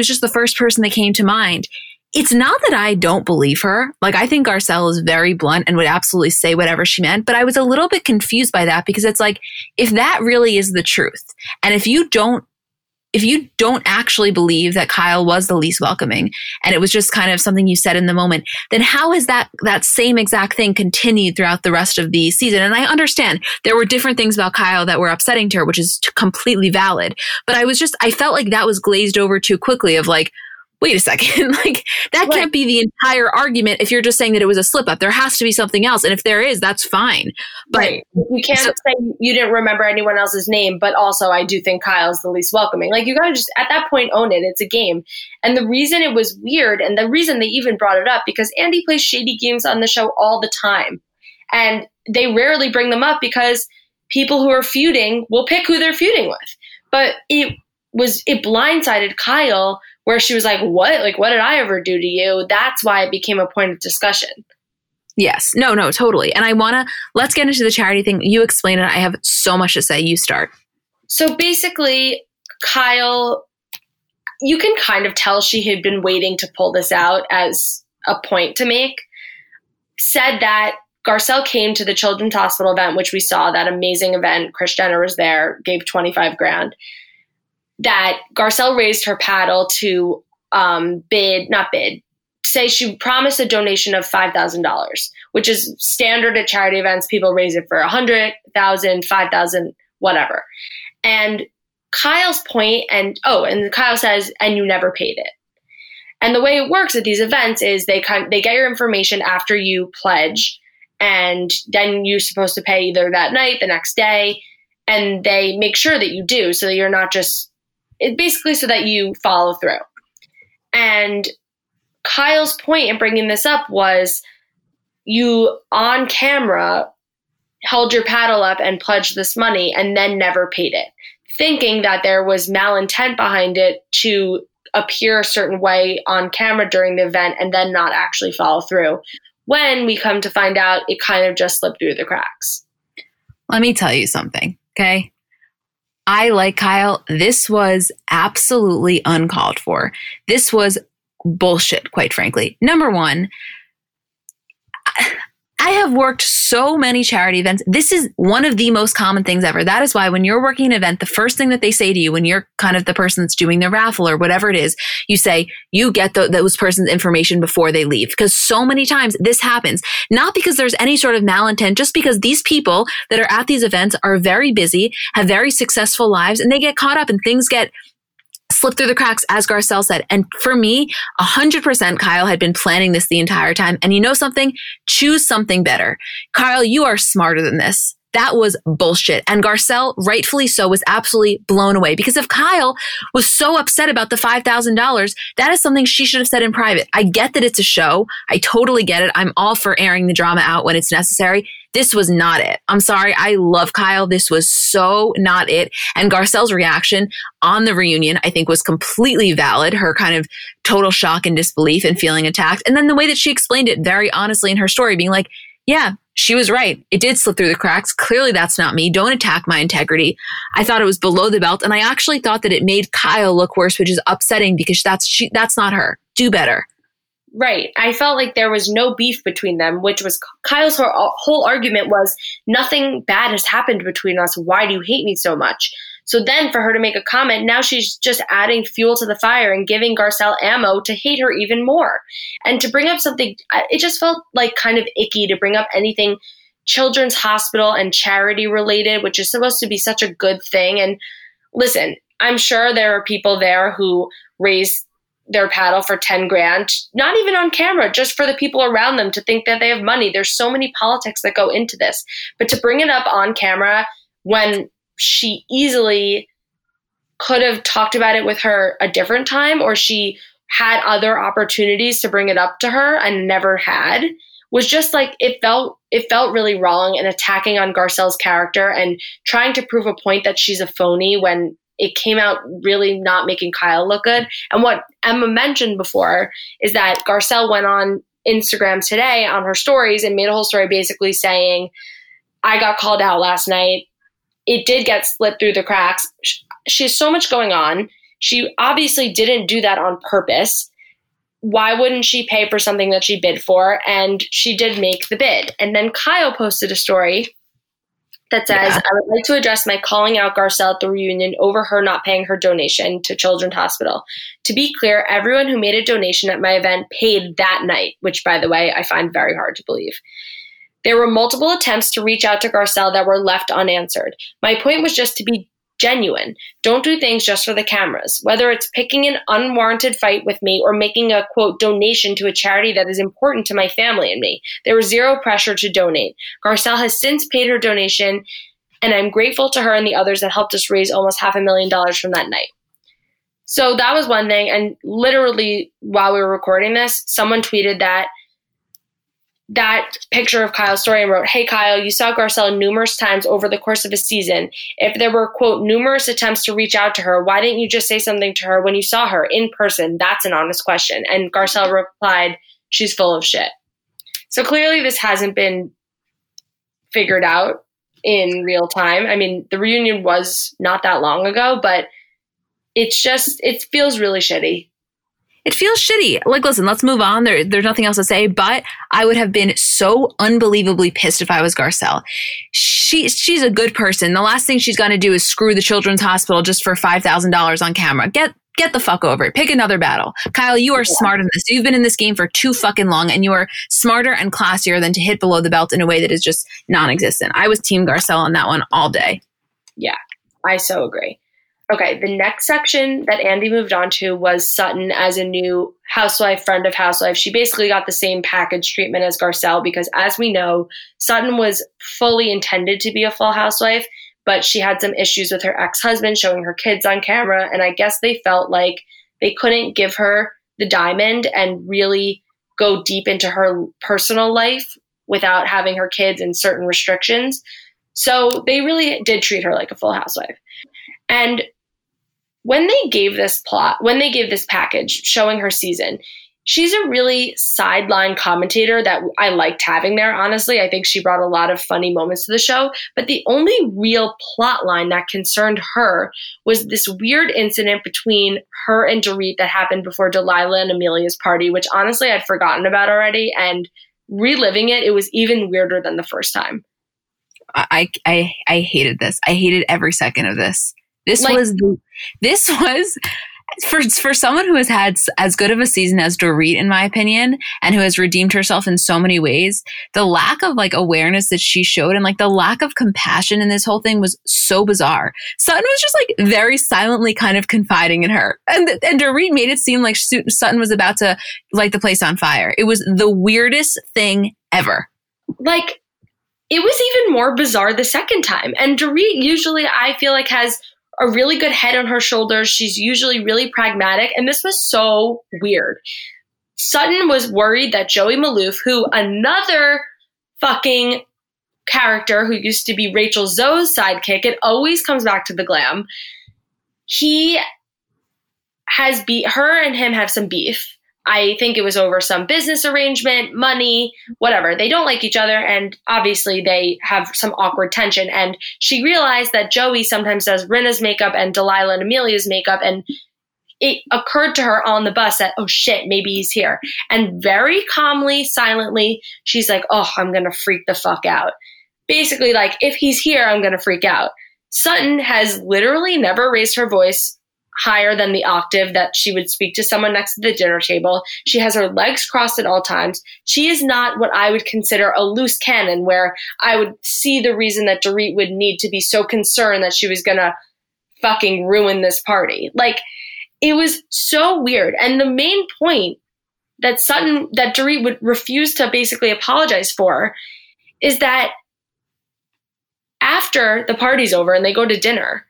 person that came to mind. It's not that I don't believe her. Like, I think Garcelle is very blunt and would absolutely say whatever she meant. But I was a little bit confused by that, because it's like, if that really is the truth, and if you don't actually believe that Kyle was the least welcoming, and it was just kind of something you said in the moment, then how has that same exact thing continued throughout the rest of the season? And I understand there were different things about Kyle that were upsetting to her, which is completely valid. But I felt like that was glazed over too quickly, of like, wait a second, like that can't be the entire argument if you're just saying that it was a slip up. There has to be something else. And if there is, that's fine. But you can't say you didn't remember anyone else's name, but also I do think Kyle's the least welcoming. Like, you got to just at that point own it. It's a game. And the reason it was weird, and the reason they even brought it up, because Andy plays shady games on the show all the time. And they rarely bring them up because people who are feuding will pick who they're feuding with. But it blindsided Kyle, where she was like, what? Like, what did I ever do to you? That's why it became a point of discussion. Yes. No, totally. And let's get into the charity thing. You explain it. I have so much to say. You start. So basically, Kyle, you can kind of tell she had been waiting to pull this out as a point to make, said that Garcelle came to the Children's Hospital event, which we saw, that amazing event. Kris Jenner was there, gave $25,000. That Garcelle raised her paddle to she promised a donation of $5,000, which is standard at charity events. People raise it for $100,000, $5,000, whatever. And Kyle's point, and Kyle says, and you never paid it. And the way it works at these events is they get your information after you pledge, and then you're supposed to pay either that night, the next day, and they make sure that you do, so that you're not just, it basically so that you follow through. And Kyle's point in bringing this up was, you on camera held your paddle up and pledged this money and then never paid it, thinking that there was malintent behind it to appear a certain way on camera during the event and then not actually follow through. When we come to find out, it kind of just slipped through the cracks. Let me tell you something, okay? I like Kyle. This was absolutely uncalled for. This was bullshit, quite frankly. Number one, I have worked so many charity events. This is one of the most common things ever. That is why when you're working an event, the first thing that they say to you when you're kind of the person that's doing the raffle or whatever it is, you say, you get those person's information before they leave. Because so many times this happens, not because there's any sort of malintent, just because these people that are at these events are very busy, have very successful lives, and they get caught up and things get slip through the cracks, as Garcelle said. And for me, 100% Kyle had been planning this the entire time. And you know something? Choose something better. Kyle, you are smarter than this. That was bullshit. And Garcelle, rightfully so, was absolutely blown away. Because if Kyle was so upset about the $5,000, that is something she should have said in private. I get that it's a show. I totally get it. I'm all for airing the drama out when it's necessary. This was not it. I'm sorry. I love Kyle. This was so not it. And Garcelle's reaction on the reunion, I think, was completely valid. Her kind of total shock and disbelief and feeling attacked. And then the way that she explained it very honestly in her story, being like, yeah, she was right. It did slip through the cracks. Clearly, that's not me. Don't attack my integrity. I thought it was below the belt. And I actually thought that it made Kyle look worse, which is upsetting because that's not her. Do better. Right. I felt like there was no beef between them, which was Kyle's whole argument was nothing bad has happened between us. Why do you hate me so much? So then for her to make a comment, now she's just adding fuel to the fire and giving Garcelle ammo to hate her even more. And to bring up something, it just felt like kind of icky to bring up anything children's hospital and charity related, which is supposed to be such a good thing. And listen, I'm sure there are people there who raise their paddle for 10 grand, not even on camera, just for the people around them to think that they have money. There's so many politics that go into this, but to bring it up on camera when she easily could have talked about it with her a different time, or she had other opportunities to bring it up to her and never had, was just like, it felt really wrong and attacking on Garcelle's character and trying to prove a point that she's a phony when it came out really not making Kyle look good. And what Emma mentioned before is that Garcelle went on Instagram today on her stories and made a whole story basically saying, I got called out last night. It did get slipped through the cracks. She has so much going on. She obviously didn't do that on purpose. Why wouldn't she pay for something that she bid for? And she did make the bid. And then Kyle posted a story that says, yeah, I would like to address my calling out Garcelle at the reunion over her not paying her donation to Children's Hospital. To be clear, everyone who made a donation at my event paid that night, which, by the way, I find very hard to believe. There were multiple attempts to reach out to Garcelle that were left unanswered. My point was just to be genuine. Don't do things just for the cameras. Whether it's picking an unwarranted fight with me or making a, quote, donation to a charity that is important to my family and me, there was zero pressure to donate. Garcelle has since paid her donation, and I'm grateful to her and the others that helped us raise almost $500,000 from that night. So that was one thing. And literally while we were recording this, someone tweeted that picture of Kyle's story and wrote, hey, Kyle, you saw Garcelle numerous times over the course of a season. If there were, quote, numerous attempts to reach out to her, why didn't you just say something to her when you saw her in person? That's an honest question. And Garcelle replied, she's full of shit. So clearly this hasn't been figured out in real time. I mean, the reunion was not that long ago, but it feels really shitty. It feels shitty. Like, listen, let's move on. There's nothing else to say, but I would have been so unbelievably pissed if I was Garcelle. She's a good person. The last thing she's going to do is screw the Children's Hospital just for $5,000 on camera. Get the fuck over it. Pick another battle. Kyle, you are smart in this. You've been in this game for too fucking long, and you are smarter and classier than to hit below the belt in a way that is just non-existent. I was Team Garcelle on that one all day. Yeah, I so agree. Okay, the next section that Andy moved on to was Sutton as a new housewife, friend of housewife. She basically got the same package treatment as Garcelle because, as we know, Sutton was fully intended to be a full housewife, but she had some issues with her ex-husband showing her kids on camera, and I guess they felt like they couldn't give her the diamond and really go deep into her personal life without having her kids and certain restrictions. So they really did treat her like a full housewife. And when they gave this package showing her season, she's a really sideline commentator that I liked having there, honestly. I think she brought a lot of funny moments to the show. But the only real plot line that concerned her was this weird incident between her and Dorit that happened before Delilah and Amelia's party, which honestly I'd forgotten about already. And reliving it, it was even weirder than the first time. I hated this. I hated every second of this. This was for someone who has had as good of a season as Dorit, in my opinion, and who has redeemed herself in so many ways, the lack of awareness that she showed and the lack of compassion in this whole thing was so bizarre. Sutton was just very silently kind of confiding in her. And Dorit made it seem like Sutton was about to light the place on fire. It was the weirdest thing ever. It was even more bizarre the second time. And Dorit usually, I feel has a really good head on her shoulders. She's usually really pragmatic. And this was so weird. Sutton was worried that Joey Maloof, who another fucking character who used to be Rachel Zoe's sidekick, it always comes back to the glam. He has beat her and him have some beef. I think it was over some business arrangement, money, whatever. They don't like each other, and obviously they have some awkward tension. And she realized that Joey sometimes does Rinna's makeup and Delilah and Amelia's makeup, and it occurred to her on the bus that, oh shit, maybe he's here. And very calmly, silently, she's like, oh, I'm going to freak the fuck out. Basically, if he's here, I'm going to freak out. Sutton has literally never raised her voice higher than the octave that she would speak to someone next to the dinner table. She has her legs crossed at all times. She is not what I would consider a loose cannon, where I would see the reason that Dorit would need to be so concerned that she was going to fucking ruin this party. It was so weird. And the main point that Dorit would refuse to basically apologize for is that after the party's over and they go to dinner,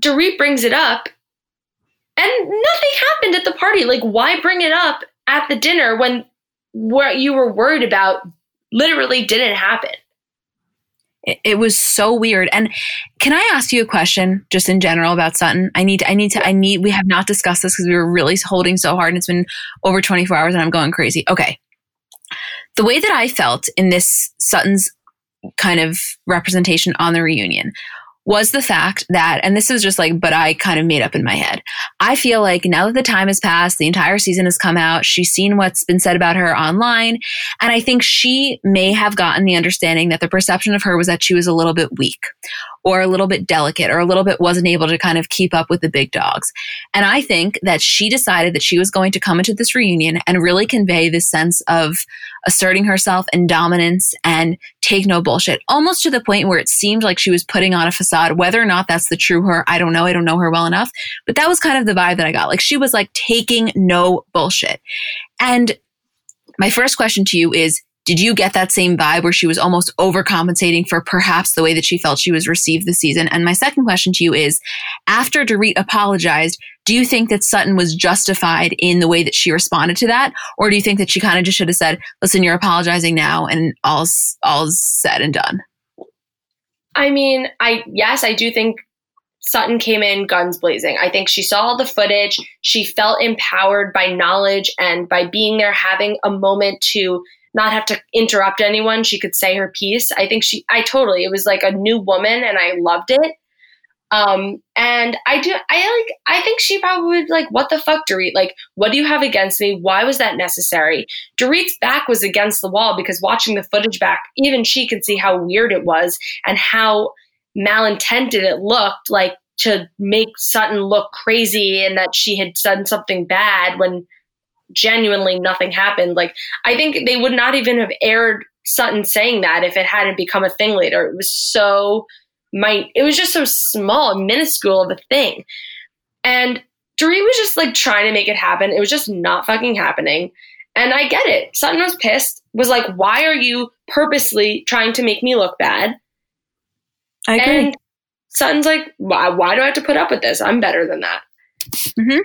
Dorit brings it up and nothing happened at the party. Why bring it up at the dinner when what you were worried about literally didn't happen? It was so weird. And can I ask you a question just in general about Sutton? We have not discussed this because we were really holding so hard, and it's been over 24 hours and I'm going crazy. Okay. The way that I felt in this Sutton's kind of representation on the reunion was the fact that, and this is just but I kind of made up in my head, I feel now that the time has passed, the entire season has come out, she's seen what's been said about her online, and I think she may have gotten the understanding that the perception of her was that she was a little bit weak, or a little bit delicate, or a little bit wasn't able to kind of keep up with the big dogs. And I think that she decided that she was going to come into this reunion and really convey this sense of asserting herself and dominance and take no bullshit, almost to the point where it seemed like she was putting on a facade. Whether or not that's the true her, I don't know. I don't know her well enough, but that was kind of the vibe that I got. She was taking no bullshit. And my first question to you is, did you get that same vibe where she was almost overcompensating for perhaps the way that she felt she was received this season? And my second question to you is, after Dorit apologized, do you think that Sutton was justified in the way that she responded to that? Or do you think that she kind of just should have said, listen, you're apologizing now and all's said and done? I mean, yes, I do think Sutton came in guns blazing. I think she saw the footage. She felt empowered by knowledge and by being there, having a moment to not have to interrupt anyone. She could say her piece. I think it was a new woman, and I loved it. I think she probably was what the fuck, Dorit? What do you have against me? Why was that necessary? Dorit's back was against the wall because watching the footage back, even she could see how weird it was and how malintended it looked, to make Sutton look crazy and that she had done something bad when genuinely nothing happened. I think they would not even have aired Sutton saying that if it hadn't become a thing later. It was it was just so small and minuscule of a thing. And Dorit was just trying to make it happen. It was just not fucking happening. And I get it. Sutton was pissed, was like, why are you purposely trying to make me look bad? I agree. And Sutton's like, why do I have to put up with this? I'm better than that. Mm-hmm.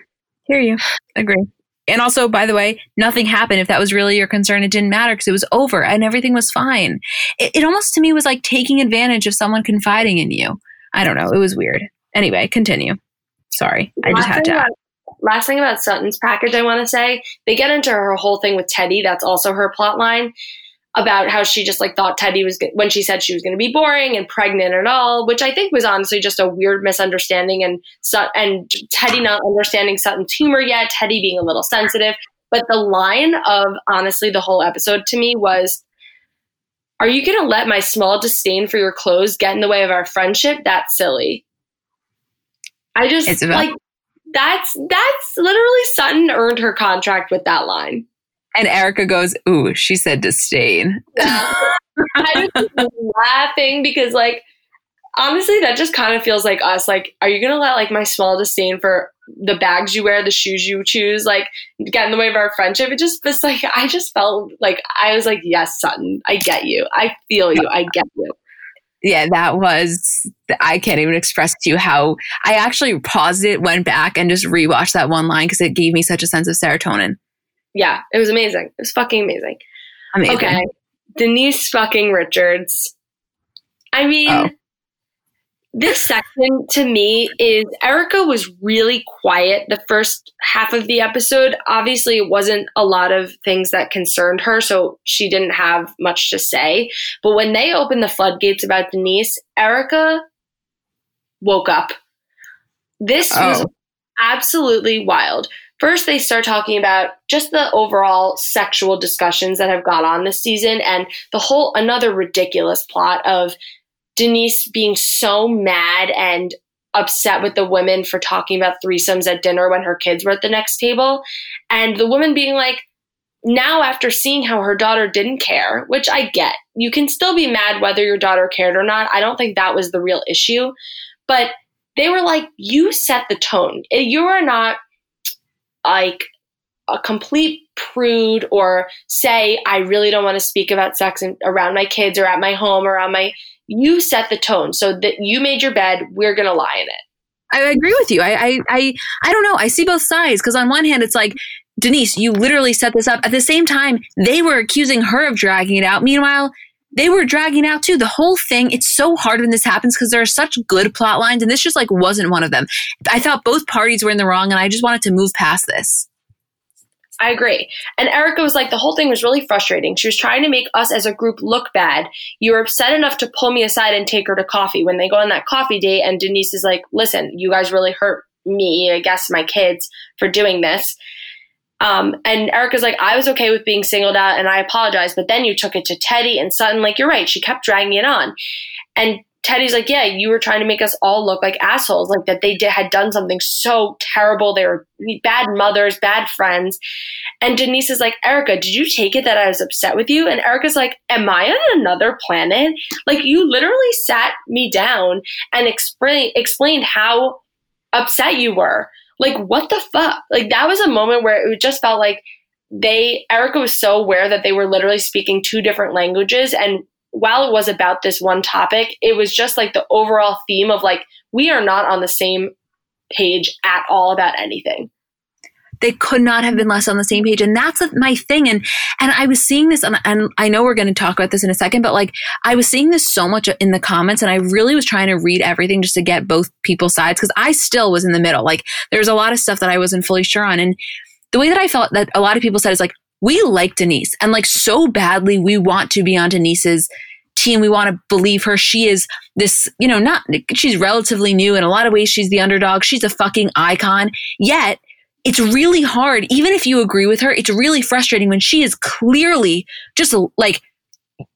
Hear you. Agree. And also, by the way, nothing happened. If that was really your concern, it didn't matter because it was over and everything was fine. It almost to me was taking advantage of someone confiding in you. I don't know. It was weird. Anyway, continue. Sorry. I just had to. Last thing about Sutton's package, I want to say, they get into her whole thing with Teddy. That's also her plot line about how she just thought Teddy was, when she said she was going to be boring and pregnant and all, which I think was honestly just a weird misunderstanding, and Teddy not understanding Sutton's humor yet, Teddy being a little sensitive. But the line of, honestly, the whole episode to me was, "Are you going to let my small disdain for your clothes get in the way of our friendship? That's silly." I just, that's literally Sutton earned her contract with that line. And Erica goes, "Ooh, she said disdain." I just was laughing because, like, honestly, that just kind of feels like us. Like, are you going to let, like, my small disdain for the bags you wear, the shoes you choose, like, get in the way of our friendship? It just was like, I just felt like, I was like, yes, Sutton, I get you. I feel you. I get you. Yeah, that was, I can't even express to you how, I actually paused it, went back and just rewatched that one line because it gave me such a sense of serotonin. Yeah, it was amazing. It was fucking amazing. Amazing. Okay. Denise fucking Richards. I mean, This section to me is, Erica was really quiet the first half of the episode. Obviously, it wasn't a lot of things that concerned her, so she didn't have much to say. But when they opened the floodgates about Denise, Erica woke up. This was absolutely wild. First, they start talking about just the overall sexual discussions that have gone on this season, and the whole another ridiculous plot of Denise being so mad and upset with the women for talking about threesomes at dinner when her kids were at the next table. And the woman being like, now after seeing how her daughter didn't care, which I get, you can still be mad whether your daughter cared or not. I don't think that was the real issue. But they were like, you set the tone. You are not like a complete prude or say, I really don't want to speak about sex around my kids or at my home or on my... You set the tone. So that you made your bed, we're going to lie in it. I agree with you. I don't know. I see both sides. Because on one hand, it's like, Denise, you literally set this up. At the same time, they were accusing her of dragging it out. Meanwhile, they were dragging it out too. The whole thing, it's so hard when this happens because there are such good plot lines. And this just like wasn't one of them. I thought both parties were in the wrong and I just wanted to move past this. I agree. And Erica was like, the whole thing was really frustrating. She was trying to make us as a group look bad. You were upset enough to pull me aside and take her to coffee when they go on that coffee date. And Denise is like, listen, you guys really hurt me, I guess my kids, for doing this. And Erica's like, I was okay with being singled out and I apologize. But then you took it to Teddy and Sutton. Like, you're right. She kept dragging it on. And Teddy's like, yeah, you were trying to make us all look like assholes, like that they had done something so terrible. They were bad mothers, bad friends. And Denise is like, Erica, did you take it that I was upset with you? And Erica's like, am I on another planet? Like, you literally sat me down and explained how upset you were. Like, what the fuck? Like, that was a moment where it just felt like Erica was so aware that they were literally speaking two different languages, and while it was about this one topic, it was just like the overall theme of like, we are not on the same page at all about anything. They could not have been less on the same page. And that's my thing. And I was seeing this, and I know we're going to talk about this in a second, but like, I was seeing this so much in the comments, and I really was trying to read everything just to get both people's sides, because I still was in the middle. Like, there was a lot of stuff that I wasn't fully sure on. And the way that I felt that a lot of people said is like, we like Denise, and like so badly we want to be on Denise's team. We want to believe her. She is this, you know, not, she's relatively new in a lot of ways. She's the underdog. She's a fucking icon. Yet it's really hard. Even if you agree with her, it's really frustrating when she is clearly just like,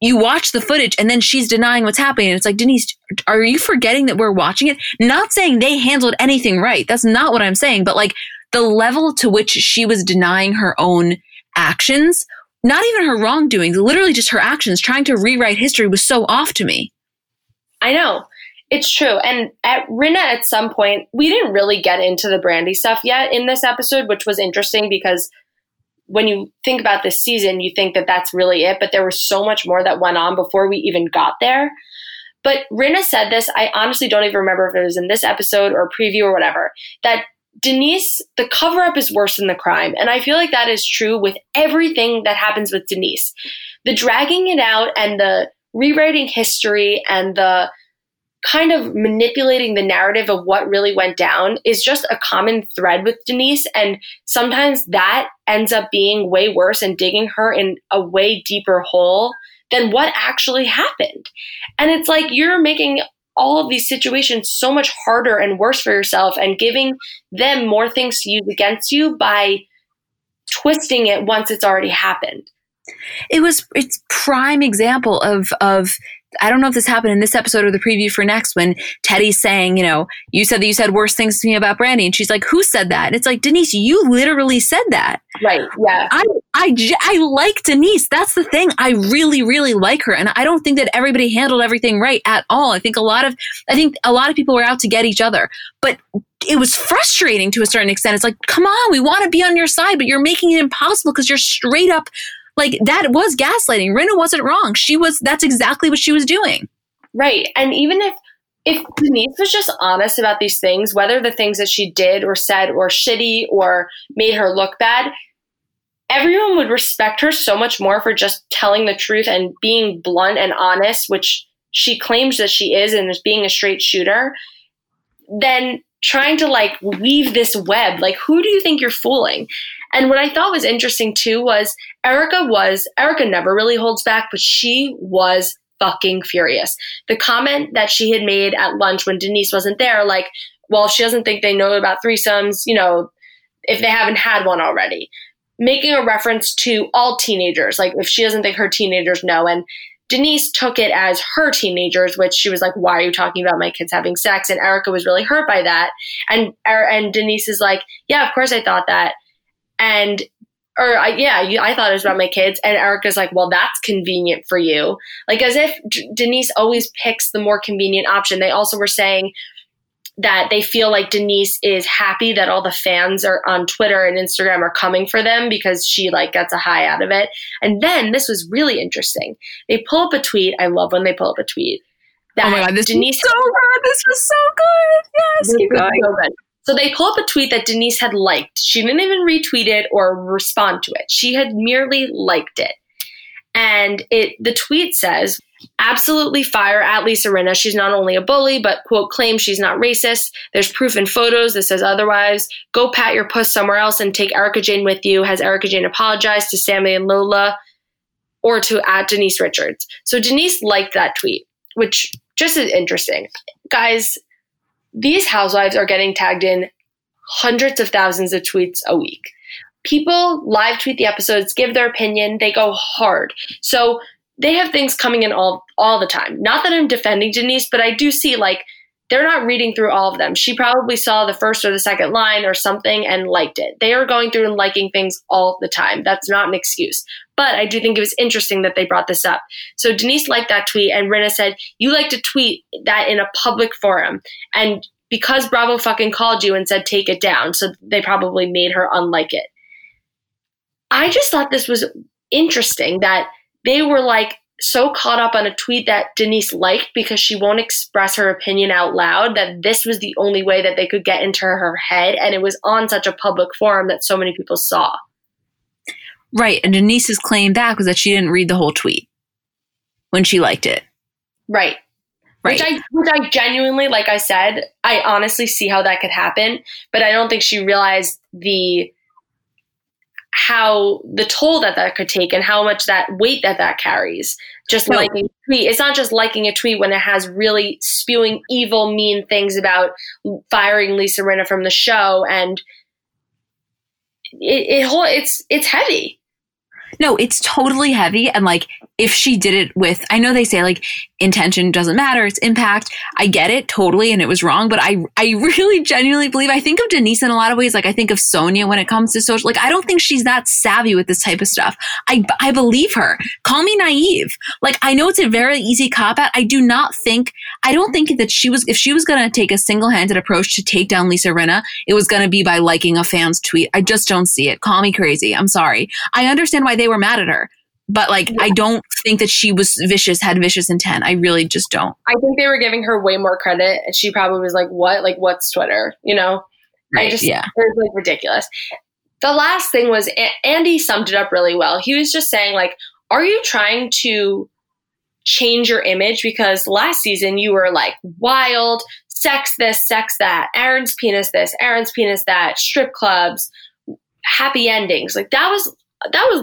you watch the footage and then she's denying what's happening. And it's like, Denise, are you forgetting that we're watching it? Not saying they handled anything right. That's not what I'm saying. But like the level to which she was denying her own actions, not even her wrongdoings, literally just her actions, trying to rewrite history was so off to me. I know. It's true. And Rinna, at some point, we didn't really get into the Brandy stuff yet in this episode, which was interesting because when you think about this season, you think that that's really it. But there was so much more that went on before we even got there. But Rinna said this, I honestly don't even remember if it was in this episode or preview or whatever, that Denise, the cover-up is worse than the crime. And I feel like that is true with everything that happens with Denise. The dragging it out and the rewriting history and the kind of manipulating the narrative of what really went down is just a common thread with Denise. And sometimes that ends up being way worse and digging her in a way deeper hole than what actually happened. And it's like, you're making all of these situations so much harder and worse for yourself and giving them more things to use against you by twisting it once it's already happened. It's prime example of I don't know if this happened in this episode or the preview for next, when Teddy's saying, you know, you said that you said worse things to me about Brandy. And she's like, who said that? And it's like, Denise, you literally said that. Right. Yeah. I like Denise. That's the thing. I really, really like her. And I don't think that everybody handled everything right at all. I think a lot of people were out to get each other, but it was frustrating to a certain extent. It's like, come on, we want to be on your side, but you're making it impossible because you're straight up. Like, that was gaslighting. Rinna wasn't wrong. That's exactly what she was doing. Right. And even if Denise was just honest about these things, whether the things that she did or said or shitty or made her look bad, everyone would respect her so much more for just telling the truth and being blunt and honest, which she claims that she is and is being a straight shooter, than trying to, like, weave this web. Like, who do you think you're fooling? And what I thought was interesting too was Erica never really holds back, but she was fucking furious. The comment that she had made at lunch when Denise wasn't there, like, well, she doesn't think they know about threesomes, you know, if they haven't had one already. Making a reference to all teenagers, like if she doesn't think her teenagers know. And Denise took it as her teenagers, which she was like, why are you talking about my kids having sex? And Erica was really hurt by that. And Denise is like, yeah, of course I thought that. I thought it was about my kids. And Erica's like, well, that's convenient for you. Like, as if Denise always picks the more convenient option. They also were saying that they feel like Denise is happy that all the fans are on Twitter and Instagram are coming for them because she, like, gets a high out of it. And then this was really interesting. They pull up a tweet. I love when they pull up a tweet. Oh my God, this was so good. Yes, keep going. So good. So they pull up a tweet that Denise had liked. She didn't even retweet it or respond to it. She had merely liked it. And the tweet says, absolutely fire at Lisa Rinna. She's not only a bully, but, quote, claims she's not racist. There's proof in photos that says otherwise. Go pat your puss somewhere else and take Erica Jane with you. Has Erica Jane apologized to Sammy and Lola or to at Denise Richards? So Denise liked that tweet, which just is interesting. Guys, these housewives are getting tagged in hundreds of thousands of tweets a week. People live tweet the episodes, give their opinion, they go hard. So they have things coming in all the time. Not that I'm defending Denise, but I do see, like, they're not reading through all of them. She probably saw the first or the second line or something and liked it. They are going through and liking things all the time. That's not an excuse. But I do think it was interesting that they brought this up. So Denise liked that tweet, and Rinna said, you like to tweet that in a public forum. And because Bravo fucking called you and said, take it down. So they probably made her unlike it. I just thought this was interesting that they were, like, so caught up on a tweet that Denise liked because she won't express her opinion out loud, that this was the only way that they could get into her head. And it was on such a public forum that so many people saw. Right. And Denise's claim back was that she didn't read the whole tweet when she liked it. Right. Right. Which I genuinely, like I said, I honestly see how that could happen, but I don't think she realized how the toll that could take and how much that weight that carries. Just liking a tweet. It's not just liking a tweet when it has really spewing evil, mean things about firing Lisa Rinna from the show. And it's heavy. No, it's totally heavy. And, like, if she did it with, I know they say, like, intention doesn't matter, it's impact. I get it totally. And it was wrong. But I really genuinely believe, I think of Denise in a lot of ways. Like, I think of Sonya when it comes to social, like, I don't think she's that savvy with this type of stuff. I believe her. Call me naive. Like, I know it's a very easy cop out. I don't think that she was, if she was going to take a single handed approach to take down Lisa Rinna, it was going to be by liking a fan's tweet. I just don't see it. Call me crazy. I'm sorry. I understand why they were mad at her. But, like, yeah. I don't think that she was vicious, had vicious intent. I really just don't. I think they were giving her way more credit. And she probably was like, what? Like, what's Twitter? You know? Right, I just, yeah. It was, like, ridiculous. The last thing was, Andy summed it up really well. He was just saying, like, are you trying to change your image? Because last season you were, like, wild, sex this, sex that, Aaron's penis this, Aaron's penis that, strip clubs, happy endings. Like, that was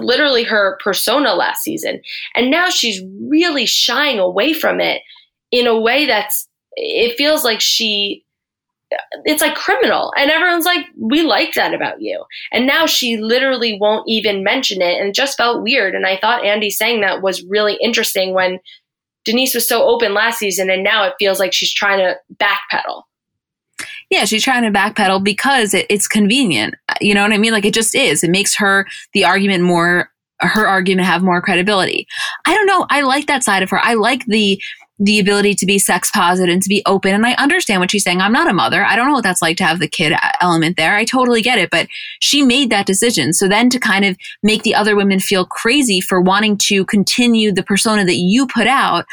literally her persona last season. And now she's really shying away from it in a way that's, it feels like she it's like criminal. And everyone's like, we like that about you. And now she literally won't even mention it. And it just felt weird. And I thought Andy saying that was really interesting when Denise was so open last season. And now it feels like she's trying to backpedal. Yeah, she's trying to backpedal because it's convenient. You know what I mean? Like, it just is. It makes her argument have more credibility. I don't know. I like that side of her. I like the ability to be sex positive and to be open. And I understand what she's saying. I'm not a mother. I don't know what that's like to have the kid element there. I totally get it. But she made that decision. So then to kind of make the other women feel crazy for wanting to continue the persona that you put out,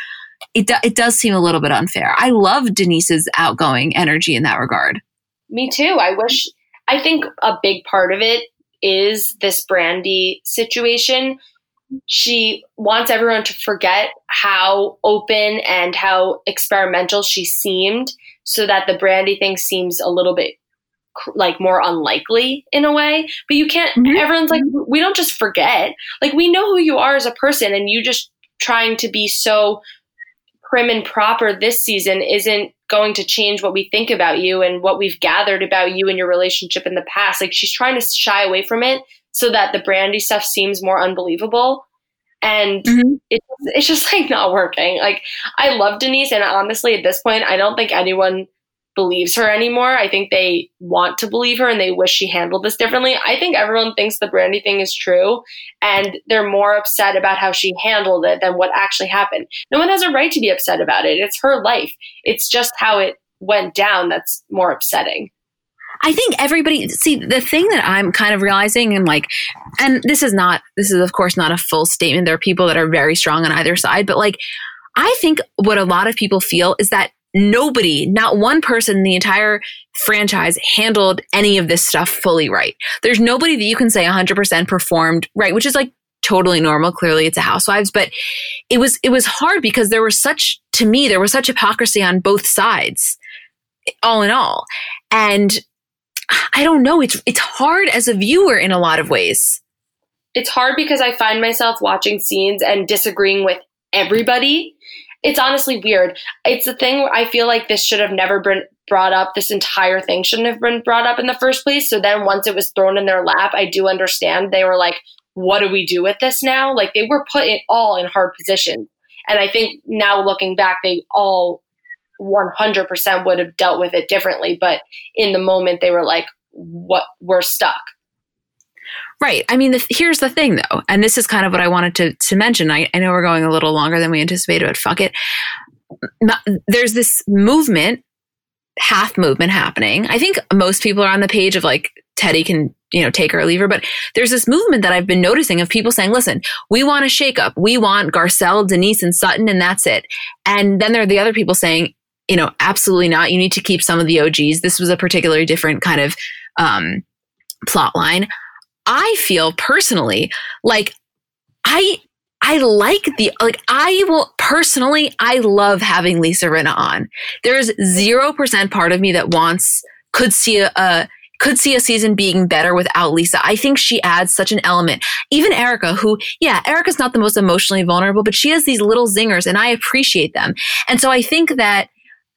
it does seem a little bit unfair. I love Denise's outgoing energy in that regard. Me too. I think a big part of it is this Brandy situation. She wants everyone to forget how open and how experimental she seemed so that the Brandy thing seems a little bit like more unlikely in a way. But you can't, everyone's like, we don't just forget. Like, we know who you are as a person, and you just trying to be so prim and proper this season isn't going to change what we think about you and what we've gathered about you and your relationship in the past. Like, she's trying to shy away from it so that the Brandy stuff seems more unbelievable. And it's just like not working. Like, I love Denise. And honestly, at this point, I don't think anyone believes her anymore. I think they want to believe her and they wish she handled this differently. I think everyone thinks the Brandy thing is true, and they're more upset about how she handled it than what actually happened. No one has a right to be upset about it. It's her life. It's just how it went down that's more upsetting. I think everybody, see, the thing that I'm kind of realizing, and like, and this is of course not a full statement. There are people that are very strong on either side, but like, I think what a lot of people feel is that nobody, not one person in the entire franchise handled any of this stuff fully right. There's nobody that you can say 100% performed right, which is like totally normal. Clearly it's a Housewives, but it was hard because there was such hypocrisy on both sides, all in all. And I don't know. It's hard as a viewer in a lot of ways. It's hard because I find myself watching scenes and disagreeing with everybody. It's honestly weird. It's a thing where I feel like this should have never been brought up. This entire thing shouldn't have been brought up in the first place. So then once it was thrown in their lap, I do understand. They were like, what do we do with this now? Like, they were put it all in hard positions. And I think now looking back, they all 100% would have dealt with it differently. But in the moment, they were like, what? We're stuck. Right. I mean, here's the thing, though, and this is kind of what I wanted to mention. I know we're going a little longer than we anticipated, but fuck it. There's this movement, half movement happening. I think most people are on the page of like, Teddy can, you know, take her or leave her. But there's this movement that I've been noticing of people saying, listen, we want a shakeup. We want Garcelle, Denise, and Sutton, and that's it. And then there are the other people saying, you know, absolutely not. You need to keep some of the OGs. This was a particularly different kind of plot line. I feel personally like I love having Lisa Rinna on. There's 0% part of me that could see a season being better without Lisa. I think she adds such an element. Even Erica, Erica's not the most emotionally vulnerable, but she has these little zingers and I appreciate them. And so I think that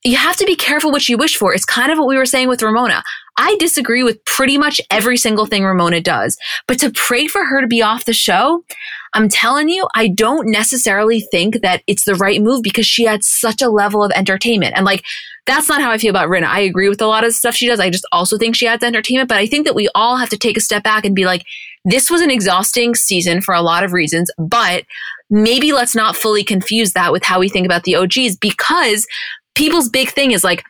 you have to be careful what you wish for. It's kind of what we were saying with Ramona. I disagree with pretty much every single thing Ramona does, but to pray for her to be off the show, I'm telling you, I don't necessarily think that it's the right move because she had such a level of entertainment. And like, that's not how I feel about Rinna. I agree with a lot of the stuff she does. I just also think she adds entertainment, but I think that we all have to take a step back and be like, this was an exhausting season for a lot of reasons, but maybe let's not fully confuse that with how we think about the OGs, because people's big thing is like,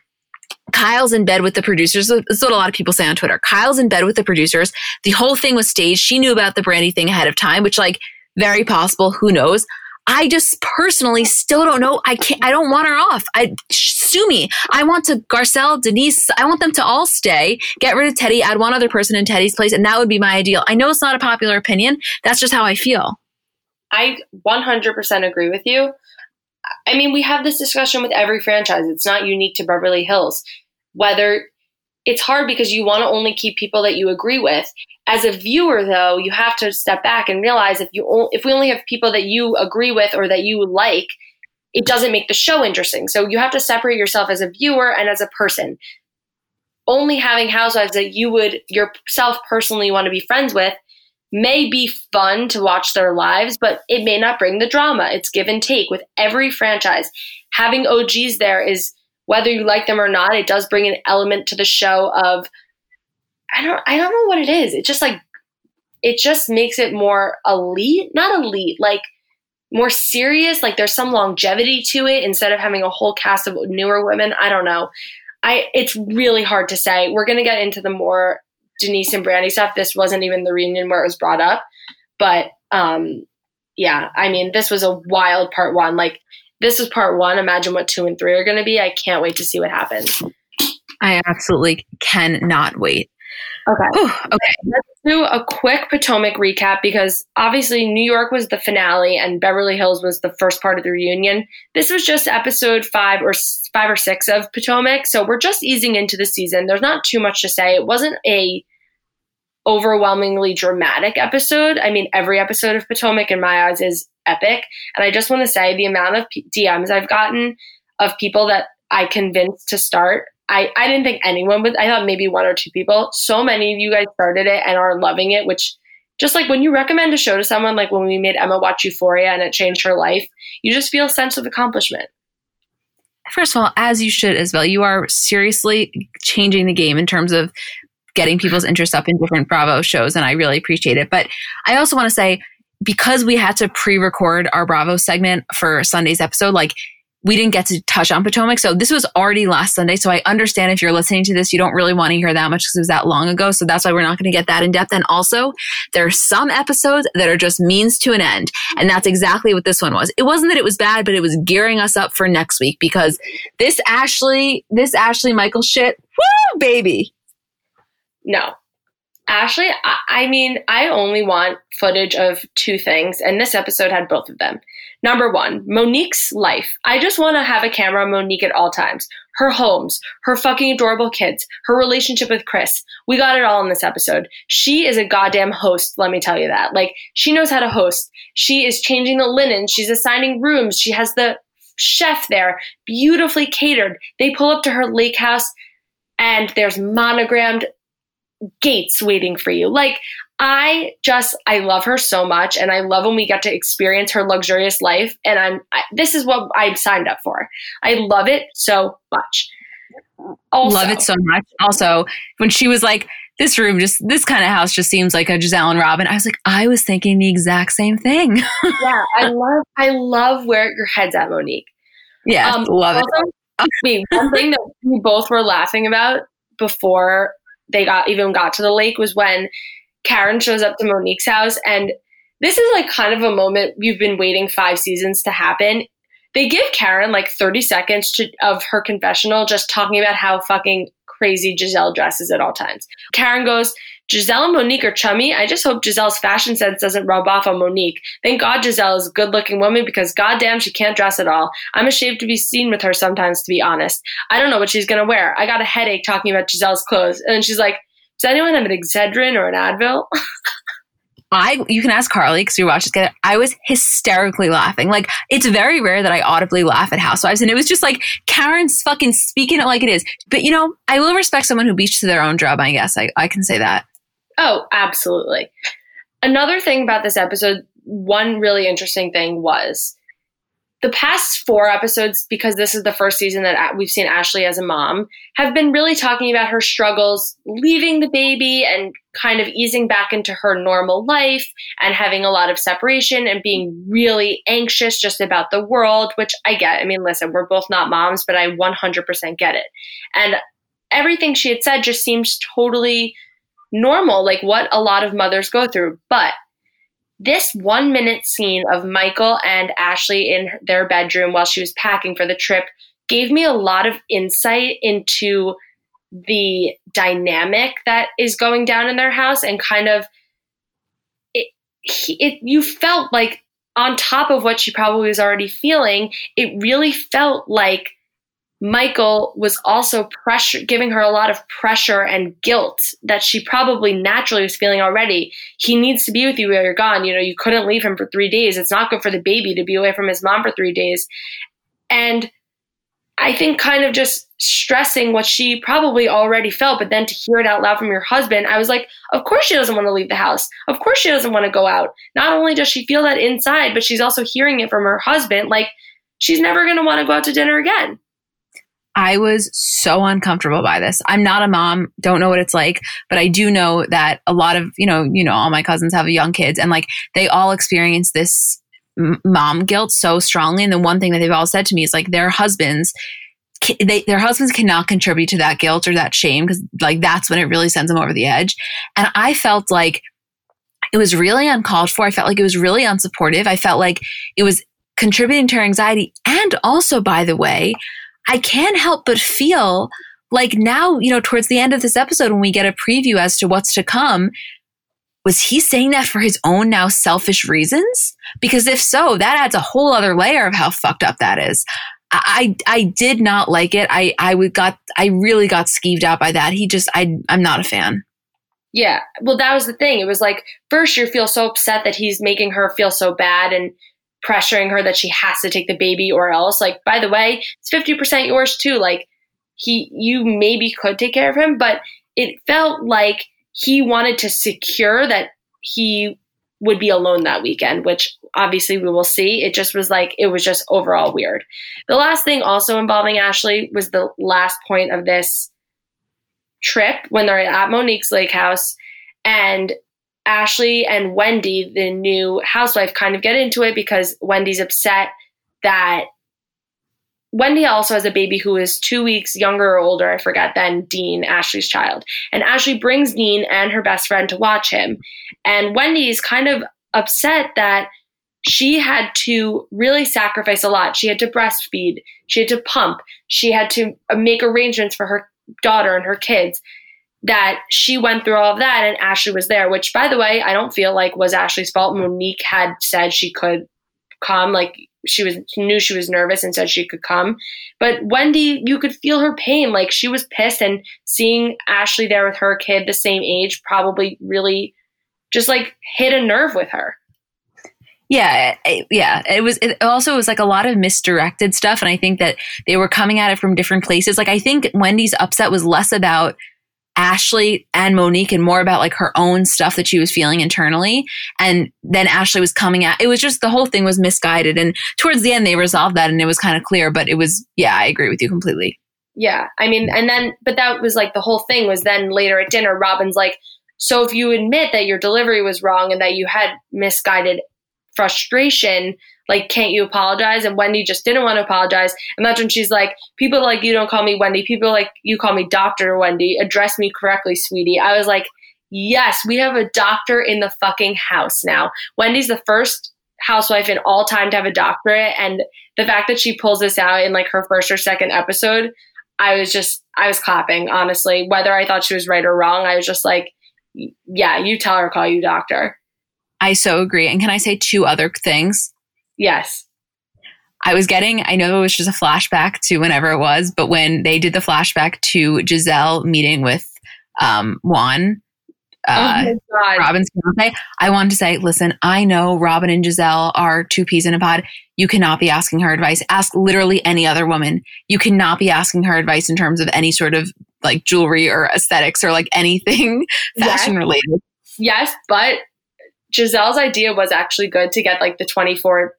Kyle's in bed with the producers. That's what a lot of people say on Twitter. Kyle's in bed with the producers. The whole thing was staged. She knew about the Brandy thing ahead of time, which like very possible. Who knows? I just personally still don't know. I don't want her off. Sue me. I want to Garcelle, Denise. I want them to all stay, get rid of Teddy, add one other person in Teddy's place. And that would be my ideal. I know it's not a popular opinion. That's just how I feel. I 100% agree with you. I mean, we have this discussion with every franchise. It's not unique to Beverly Hills. Whether it's hard because you want to only keep people that you agree with. As a viewer, though, you have to step back and realize if we only have people that you agree with or that you like, it doesn't make the show interesting. So you have to separate yourself as a viewer and as a person. only having housewives that you would yourself personally want to be friends with may be fun to watch their lives, but it may not bring the drama. It's give and take with every franchise. Having OGs there is, whether you like them or not, it does bring an element to the show of, I don't know what it is. It just like, it just makes it more elite, not elite, like more serious. Like there's some longevity to it instead of having a whole cast of newer women. I don't know. It's really hard to say. We're going to get into the more Denise and Brandy stuff. This wasn't even the reunion where it was brought up, but yeah, I mean, this was a wild part one. Like this was part one. Imagine what 2 and 3 are going to be. I can't wait to see what happens. I absolutely cannot wait. Okay. Ooh, okay. Let's do a quick Potomac recap because obviously New York was the finale and Beverly Hills was the first part of the reunion. This was just episode 5 or 6 of Potomac. So we're just easing into the season. There's not too much to say. It wasn't a overwhelmingly dramatic episode. I mean, every episode of Potomac in my eyes is epic. And I just want to say the amount of DMs I've gotten of people that I convinced to start, I didn't think anyone would. I thought maybe 1 or 2 people. So many of you guys started it and are loving it, which just like when you recommend a show to someone, like when we made Emma watch Euphoria and it changed her life, you just feel a sense of accomplishment. First of all, as you should as well, you are seriously changing the game in terms of getting people's interest up in different Bravo shows. And I really appreciate it. But I also want to say, because we had to pre-record our Bravo segment for Sunday's episode, like we didn't get to touch on Potomac. So this was already last Sunday. So I understand if you're listening to this, you don't really want to hear that much because it was that long ago. So that's why we're not going to get that in depth. And also there are some episodes that are just means to an end. And that's exactly what this one was. It wasn't that it was bad, but it was gearing us up for next week because this Ashley Michael shit, woo, baby. No. Ashley, I mean, I only want footage of 2 things. And this episode had both of them. Number 1, Monique's life. I just want to have a camera on Monique at all times. Her homes, her fucking adorable kids, her relationship with Chris. We got it all in this episode. She is a goddamn host, let me tell you that. Like, she knows how to host. She is changing the linens. She's assigning rooms. She has the chef there, beautifully catered. They pull up to her lake house, and there's monogrammed gates waiting for you. Like, I love her so much, and I love when we get to experience her luxurious life, and this is what I signed up for. I love it so much. Also, love it so much. Also, when she was like, this kind of house just seems like a Giselle and Robin, I was like, I was thinking the exact same thing. Yeah, I love where your head's at, Monique. Yeah, love also, it. Wait, one thing that we both were laughing about before they got to the lake was when Karen shows up to Monique's house, and this is like kind of a moment you've been waiting 5 seasons to happen. They give Karen like 30 seconds of her confessional just talking about how fucking crazy Giselle dresses at all times. Karen goes, Giselle and Monique are chummy. I just hope Giselle's fashion sense doesn't rub off on Monique. Thank God Giselle is a good-looking woman because goddamn she can't dress at all. I'm ashamed to be seen with her sometimes, to be honest. I don't know what she's going to wear. I got a headache talking about Giselle's clothes. And then she's like, does anyone have an Excedrin or an Advil? You can ask Carly because we watched it together. I was hysterically laughing. Like, it's very rare that I audibly laugh at Housewives. And it was just like, Karen's fucking speaking it like it is. But, you know, I will respect someone who beats to their own drum, I guess. I can say that. Oh, absolutely. Another thing about this episode, one really interesting thing was the past 4 episodes, because this is the first season that we've seen Ashley as a mom, have been really talking about her struggles leaving the baby and kind of easing back into her normal life and having a lot of separation and being really anxious just about the world, which I get. I mean, listen, we're both not moms, but I 100% get it. And everything she had said just seems totally normal, like what a lot of mothers go through. But this 1-minute scene of Michael and Ashley in their bedroom while she was packing for the trip gave me a lot of insight into the dynamic that is going down in their house, and kind of you felt like, on top of what she probably was already feeling, it really felt like Michael was also giving her a lot of pressure and guilt that she probably naturally was feeling already. He needs to be with you while you're gone. You know, you couldn't leave him for 3 days. It's not good for the baby to be away from his mom for 3 days. And I think kind of just stressing what she probably already felt, but then to hear it out loud from your husband, I was like, of course she doesn't want to leave the house. Of course she doesn't want to go out. Not only does she feel that inside, but she's also hearing it from her husband. Like, she's never going to want to go out to dinner again. I was so uncomfortable by this. I'm not a mom, don't know what it's like, but I do know that a lot of, you know, all my cousins have young kids, and like they all experience this mom guilt so strongly. And the one thing that they've all said to me is like their husbands cannot contribute to that guilt or that shame, because like that's when it really sends them over the edge. And I felt like it was really uncalled for. I felt like it was really unsupportive. I felt like it was contributing to her anxiety. And also, by the way, I can't help but feel like now, you know, towards the end of this episode, when we get a preview as to what's to come, was he saying that for his own now selfish reasons? Because if so, that adds a whole other layer of how fucked up that is. I did not like it. I really got skeeved out by that. I'm not a fan. Yeah. Well, that was the thing. It was like, first you feel so upset that he's making her feel so bad and pressuring her that she has to take the baby or else. Like, by the way, it's 50% yours too. Like, you maybe could take care of him, but it felt like he wanted to secure that he would be alone that weekend, which obviously we will see. It just was like, it was just overall weird. The last thing also involving Ashley was the last point of this trip, when they're at Monique's lake house, and Ashley and Wendy, the new housewife, kind of get into it because Wendy's upset that Wendy also has a baby who is 2 weeks younger or older, I forget, than Dean, Ashley's child. And Ashley brings Dean and her best friend to watch him. And Wendy's kind of upset that she had to really sacrifice a lot. She had to breastfeed. She had to pump. She had to make arrangements for her daughter and her kids, that she went through all of that and Ashley was there, which, by the way, I don't feel like was Ashley's fault. Monique had said she could come, like she knew she was nervous and said she could come. But Wendy, you could feel her pain. Like, she was pissed, and seeing Ashley there with her kid the same age probably really just like hit a nerve with her. Yeah. It also was like a lot of misdirected stuff. And I think that they were coming at it from different places. Like, I think Wendy's upset was less about Ashley and Monique and more about like her own stuff that she was feeling internally. And then Ashley was coming at, it was just, the whole thing was misguided. And towards the end, they resolved that and it was kind of clear, but it was, yeah, I agree with you completely. Yeah. I mean, but that was like the whole thing was then later at dinner, Robin's like, so if you admit that your delivery was wrong and that you had misguided frustration, like, can't you apologize? And Wendy just didn't want to apologize. And that's when she's like, people like you don't call me Wendy. People like you call me Dr. Wendy. Address me correctly, sweetie. I was like, yes, we have a doctor in the fucking house now. Wendy's the first housewife in all time to have a doctorate. And the fact that she pulls this out in like her first or second episode, I was clapping, honestly. Whether I thought she was right or wrong, I was just like, yeah, you tell her, call you doctor. I so agree. And can I say two other things? Yes. I know it was just a flashback to whenever it was, but when they did the flashback to Giselle meeting with Juan, Robin's fiance, I wanted to say, listen, I know Robin and Giselle are two peas in a pod. You cannot be asking her advice. Ask literally any other woman. You cannot be asking her advice in terms of any sort of like jewelry or aesthetics or like anything fashion related. Yes, but Giselle's idea was actually good, to get like the 24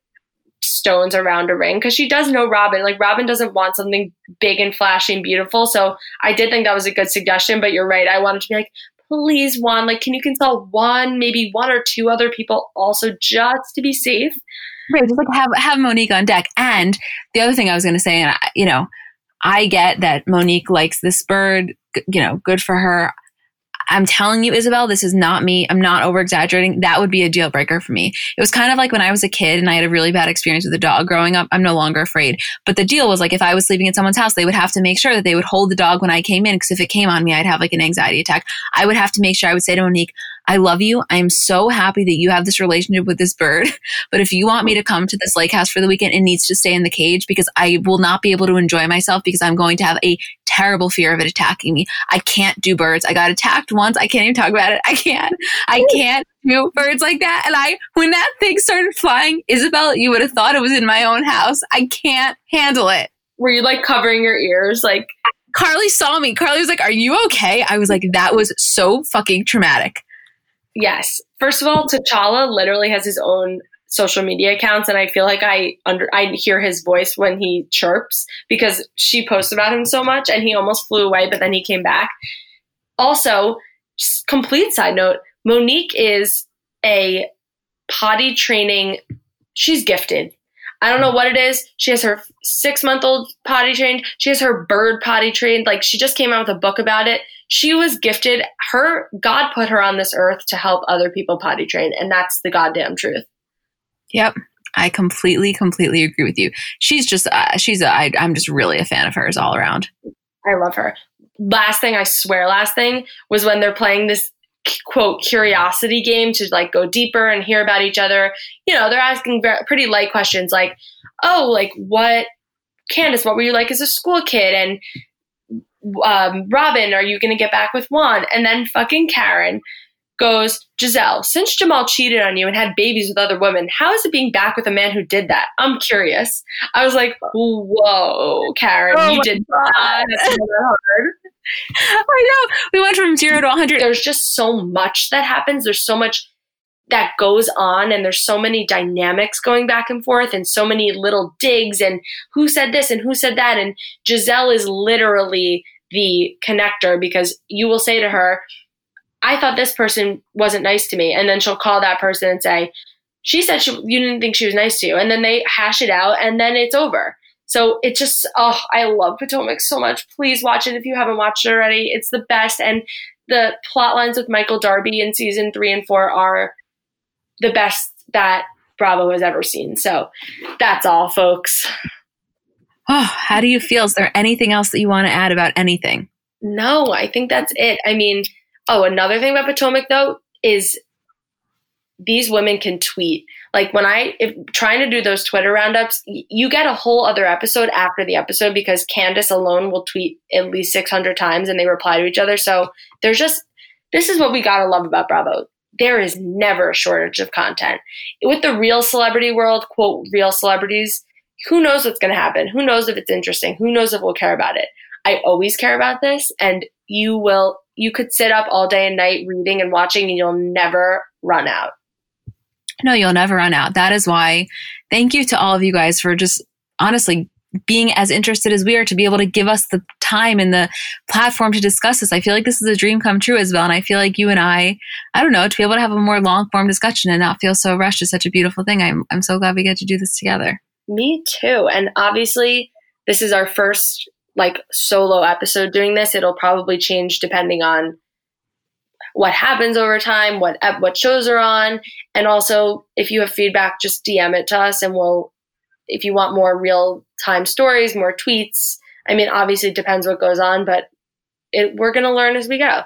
stones around a ring, because she does know Robin. Like, Robin doesn't want something big and flashy and beautiful. So I did think that was a good suggestion, but you're right. I wanted to be like, please, Juan, like, can you consult one, maybe one or two other people also, just to be safe? Right, just like have Monique on deck. And the other thing I was going to say, and I, you know, I get that Monique likes this bird, you know, good for her. I'm telling you, Isabel, this is not me. I'm not over-exaggerating. That would be a deal breaker for me. It was kind of like when I was a kid and I had a really bad experience with a dog growing up. I'm no longer afraid. But the deal was, like, if I was sleeping at someone's house, they would have to make sure that they would hold the dog when I came in, because if it came on me, I'd have like an anxiety attack. I would have to make sure, I would say to Monique, I love you. I'm so happy that you have this relationship with this bird. But if you want me to come to this lake house for the weekend, it needs to stay in the cage, because I will not be able to enjoy myself, because I'm going to have a terrible fear of it attacking me. I can't do birds. I got attacked once. I can't even talk about it. I can't do birds like that. And when that thing started flying, Isabel, you would have thought it was in my own house. I can't handle it. were you like covering your ears? Like, Carly saw me. Carly was like, "Are you okay?" I was like, "That was so fucking traumatic." Yes. First of all, T'Challa literally has his own social media accounts, and I feel like I hear his voice when he chirps because she posts about him so much, and he almost flew away, but then he came back. Also, just complete side note, Monique is a potty training. She's gifted. I don't know what it is. She has her 6-month-old potty trained. She has her bird potty trained. Like, she just came out with a book about it. She was gifted. Her God put her on this earth to help other people potty train. And that's the goddamn truth. Yep. I completely agree with you. She's just, I'm just really a fan of hers all around. I love her. Last thing was when they're playing this quote curiosity game to like go deeper and hear about each other. You know, they're asking pretty light questions like, "Oh, like what, Candace, what were you like as a school kid?" And Robin, are you going to get back with Juan? And then fucking Karen goes, "Giselle, since Jamal cheated on you and had babies with other women, how is it being back with a man who did that? I'm curious." I was like, "Whoa, Karen, you did not." That's hard. I know. We went from 0 to 100. There's just so much that happens. There's so much that goes on, and there's so many dynamics going back and forth, and so many little digs, and who said this and who said that. And Giselle is literally the connector, because you will say to her, "I thought this person wasn't nice to me." And then she'll call that person and say, "She said you didn't think she was nice to you." And then they hash it out, and then it's over. So it just, I love Potomac so much. Please watch it if you haven't watched it already. It's the best. And the plot lines with Michael Darby in season 3 and 4 are the best that Bravo has ever seen. So that's all, folks. Oh, how do you feel? Is there anything else that you want to add about anything? No, I think that's it. I mean, another thing about Potomac though is these women can tweet. Like trying to do those Twitter roundups, you get a whole other episode after the episode because Candace alone will tweet at least 600 times and they reply to each other. So there's just, this is what we gotta love about Bravo. There is never a shortage of content. With the real celebrity world, quote, real celebrities, who knows what's gonna happen? Who knows if it's interesting? Who knows if we'll care about it? I always care about this, and you could sit up all day and night reading and watching and you'll never run out. No, you'll never run out. That is why thank you to all of you guys for just honestly being as interested as we are to be able to give us the time and the platform to discuss this. I feel like this is a dream come true as well. And I feel like you and I don't know, to be able to have a more long form discussion and not feel so rushed is such a beautiful thing. I'm so glad we get to do this together. Me too. And obviously this is our first like solo episode doing this. It'll probably change depending on what happens over time, what shows are on. And also if you have feedback, just DM it to us and if you want more real time stories, more tweets. I mean, obviously it depends what goes on, but we're going to learn as we go.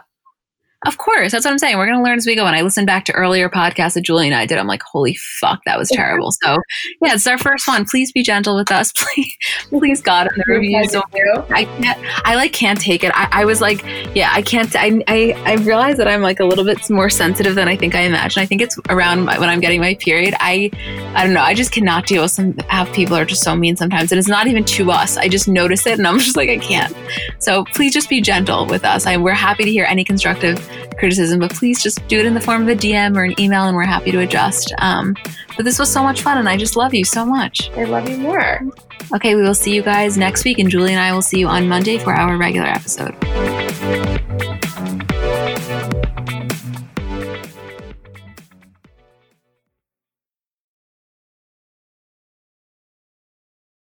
Of course. That's what I'm saying. We're going to learn as we go. When I listened back to earlier podcasts that Julie and I did, I'm like, holy fuck, that was terrible. So yeah, it's our first one. Please be gentle with us. Please God, on the reviews. I can't take it. I was like, yeah, I can't. I realized that I'm like a little bit more sensitive than I think I imagine. I think it's around when I'm getting my period. I don't know. I just cannot deal with how people are just so mean sometimes. And it's not even to us. I just notice it and I'm just like, I can't. So please just be gentle with us. We're happy to hear any constructive criticism, but please just do it in the form of a DM or an email and we're happy to adjust. But this was so much fun and I just love you so much. I love you more. Okay, we will see you guys next week and Julie and I will see you on Monday for our regular episode.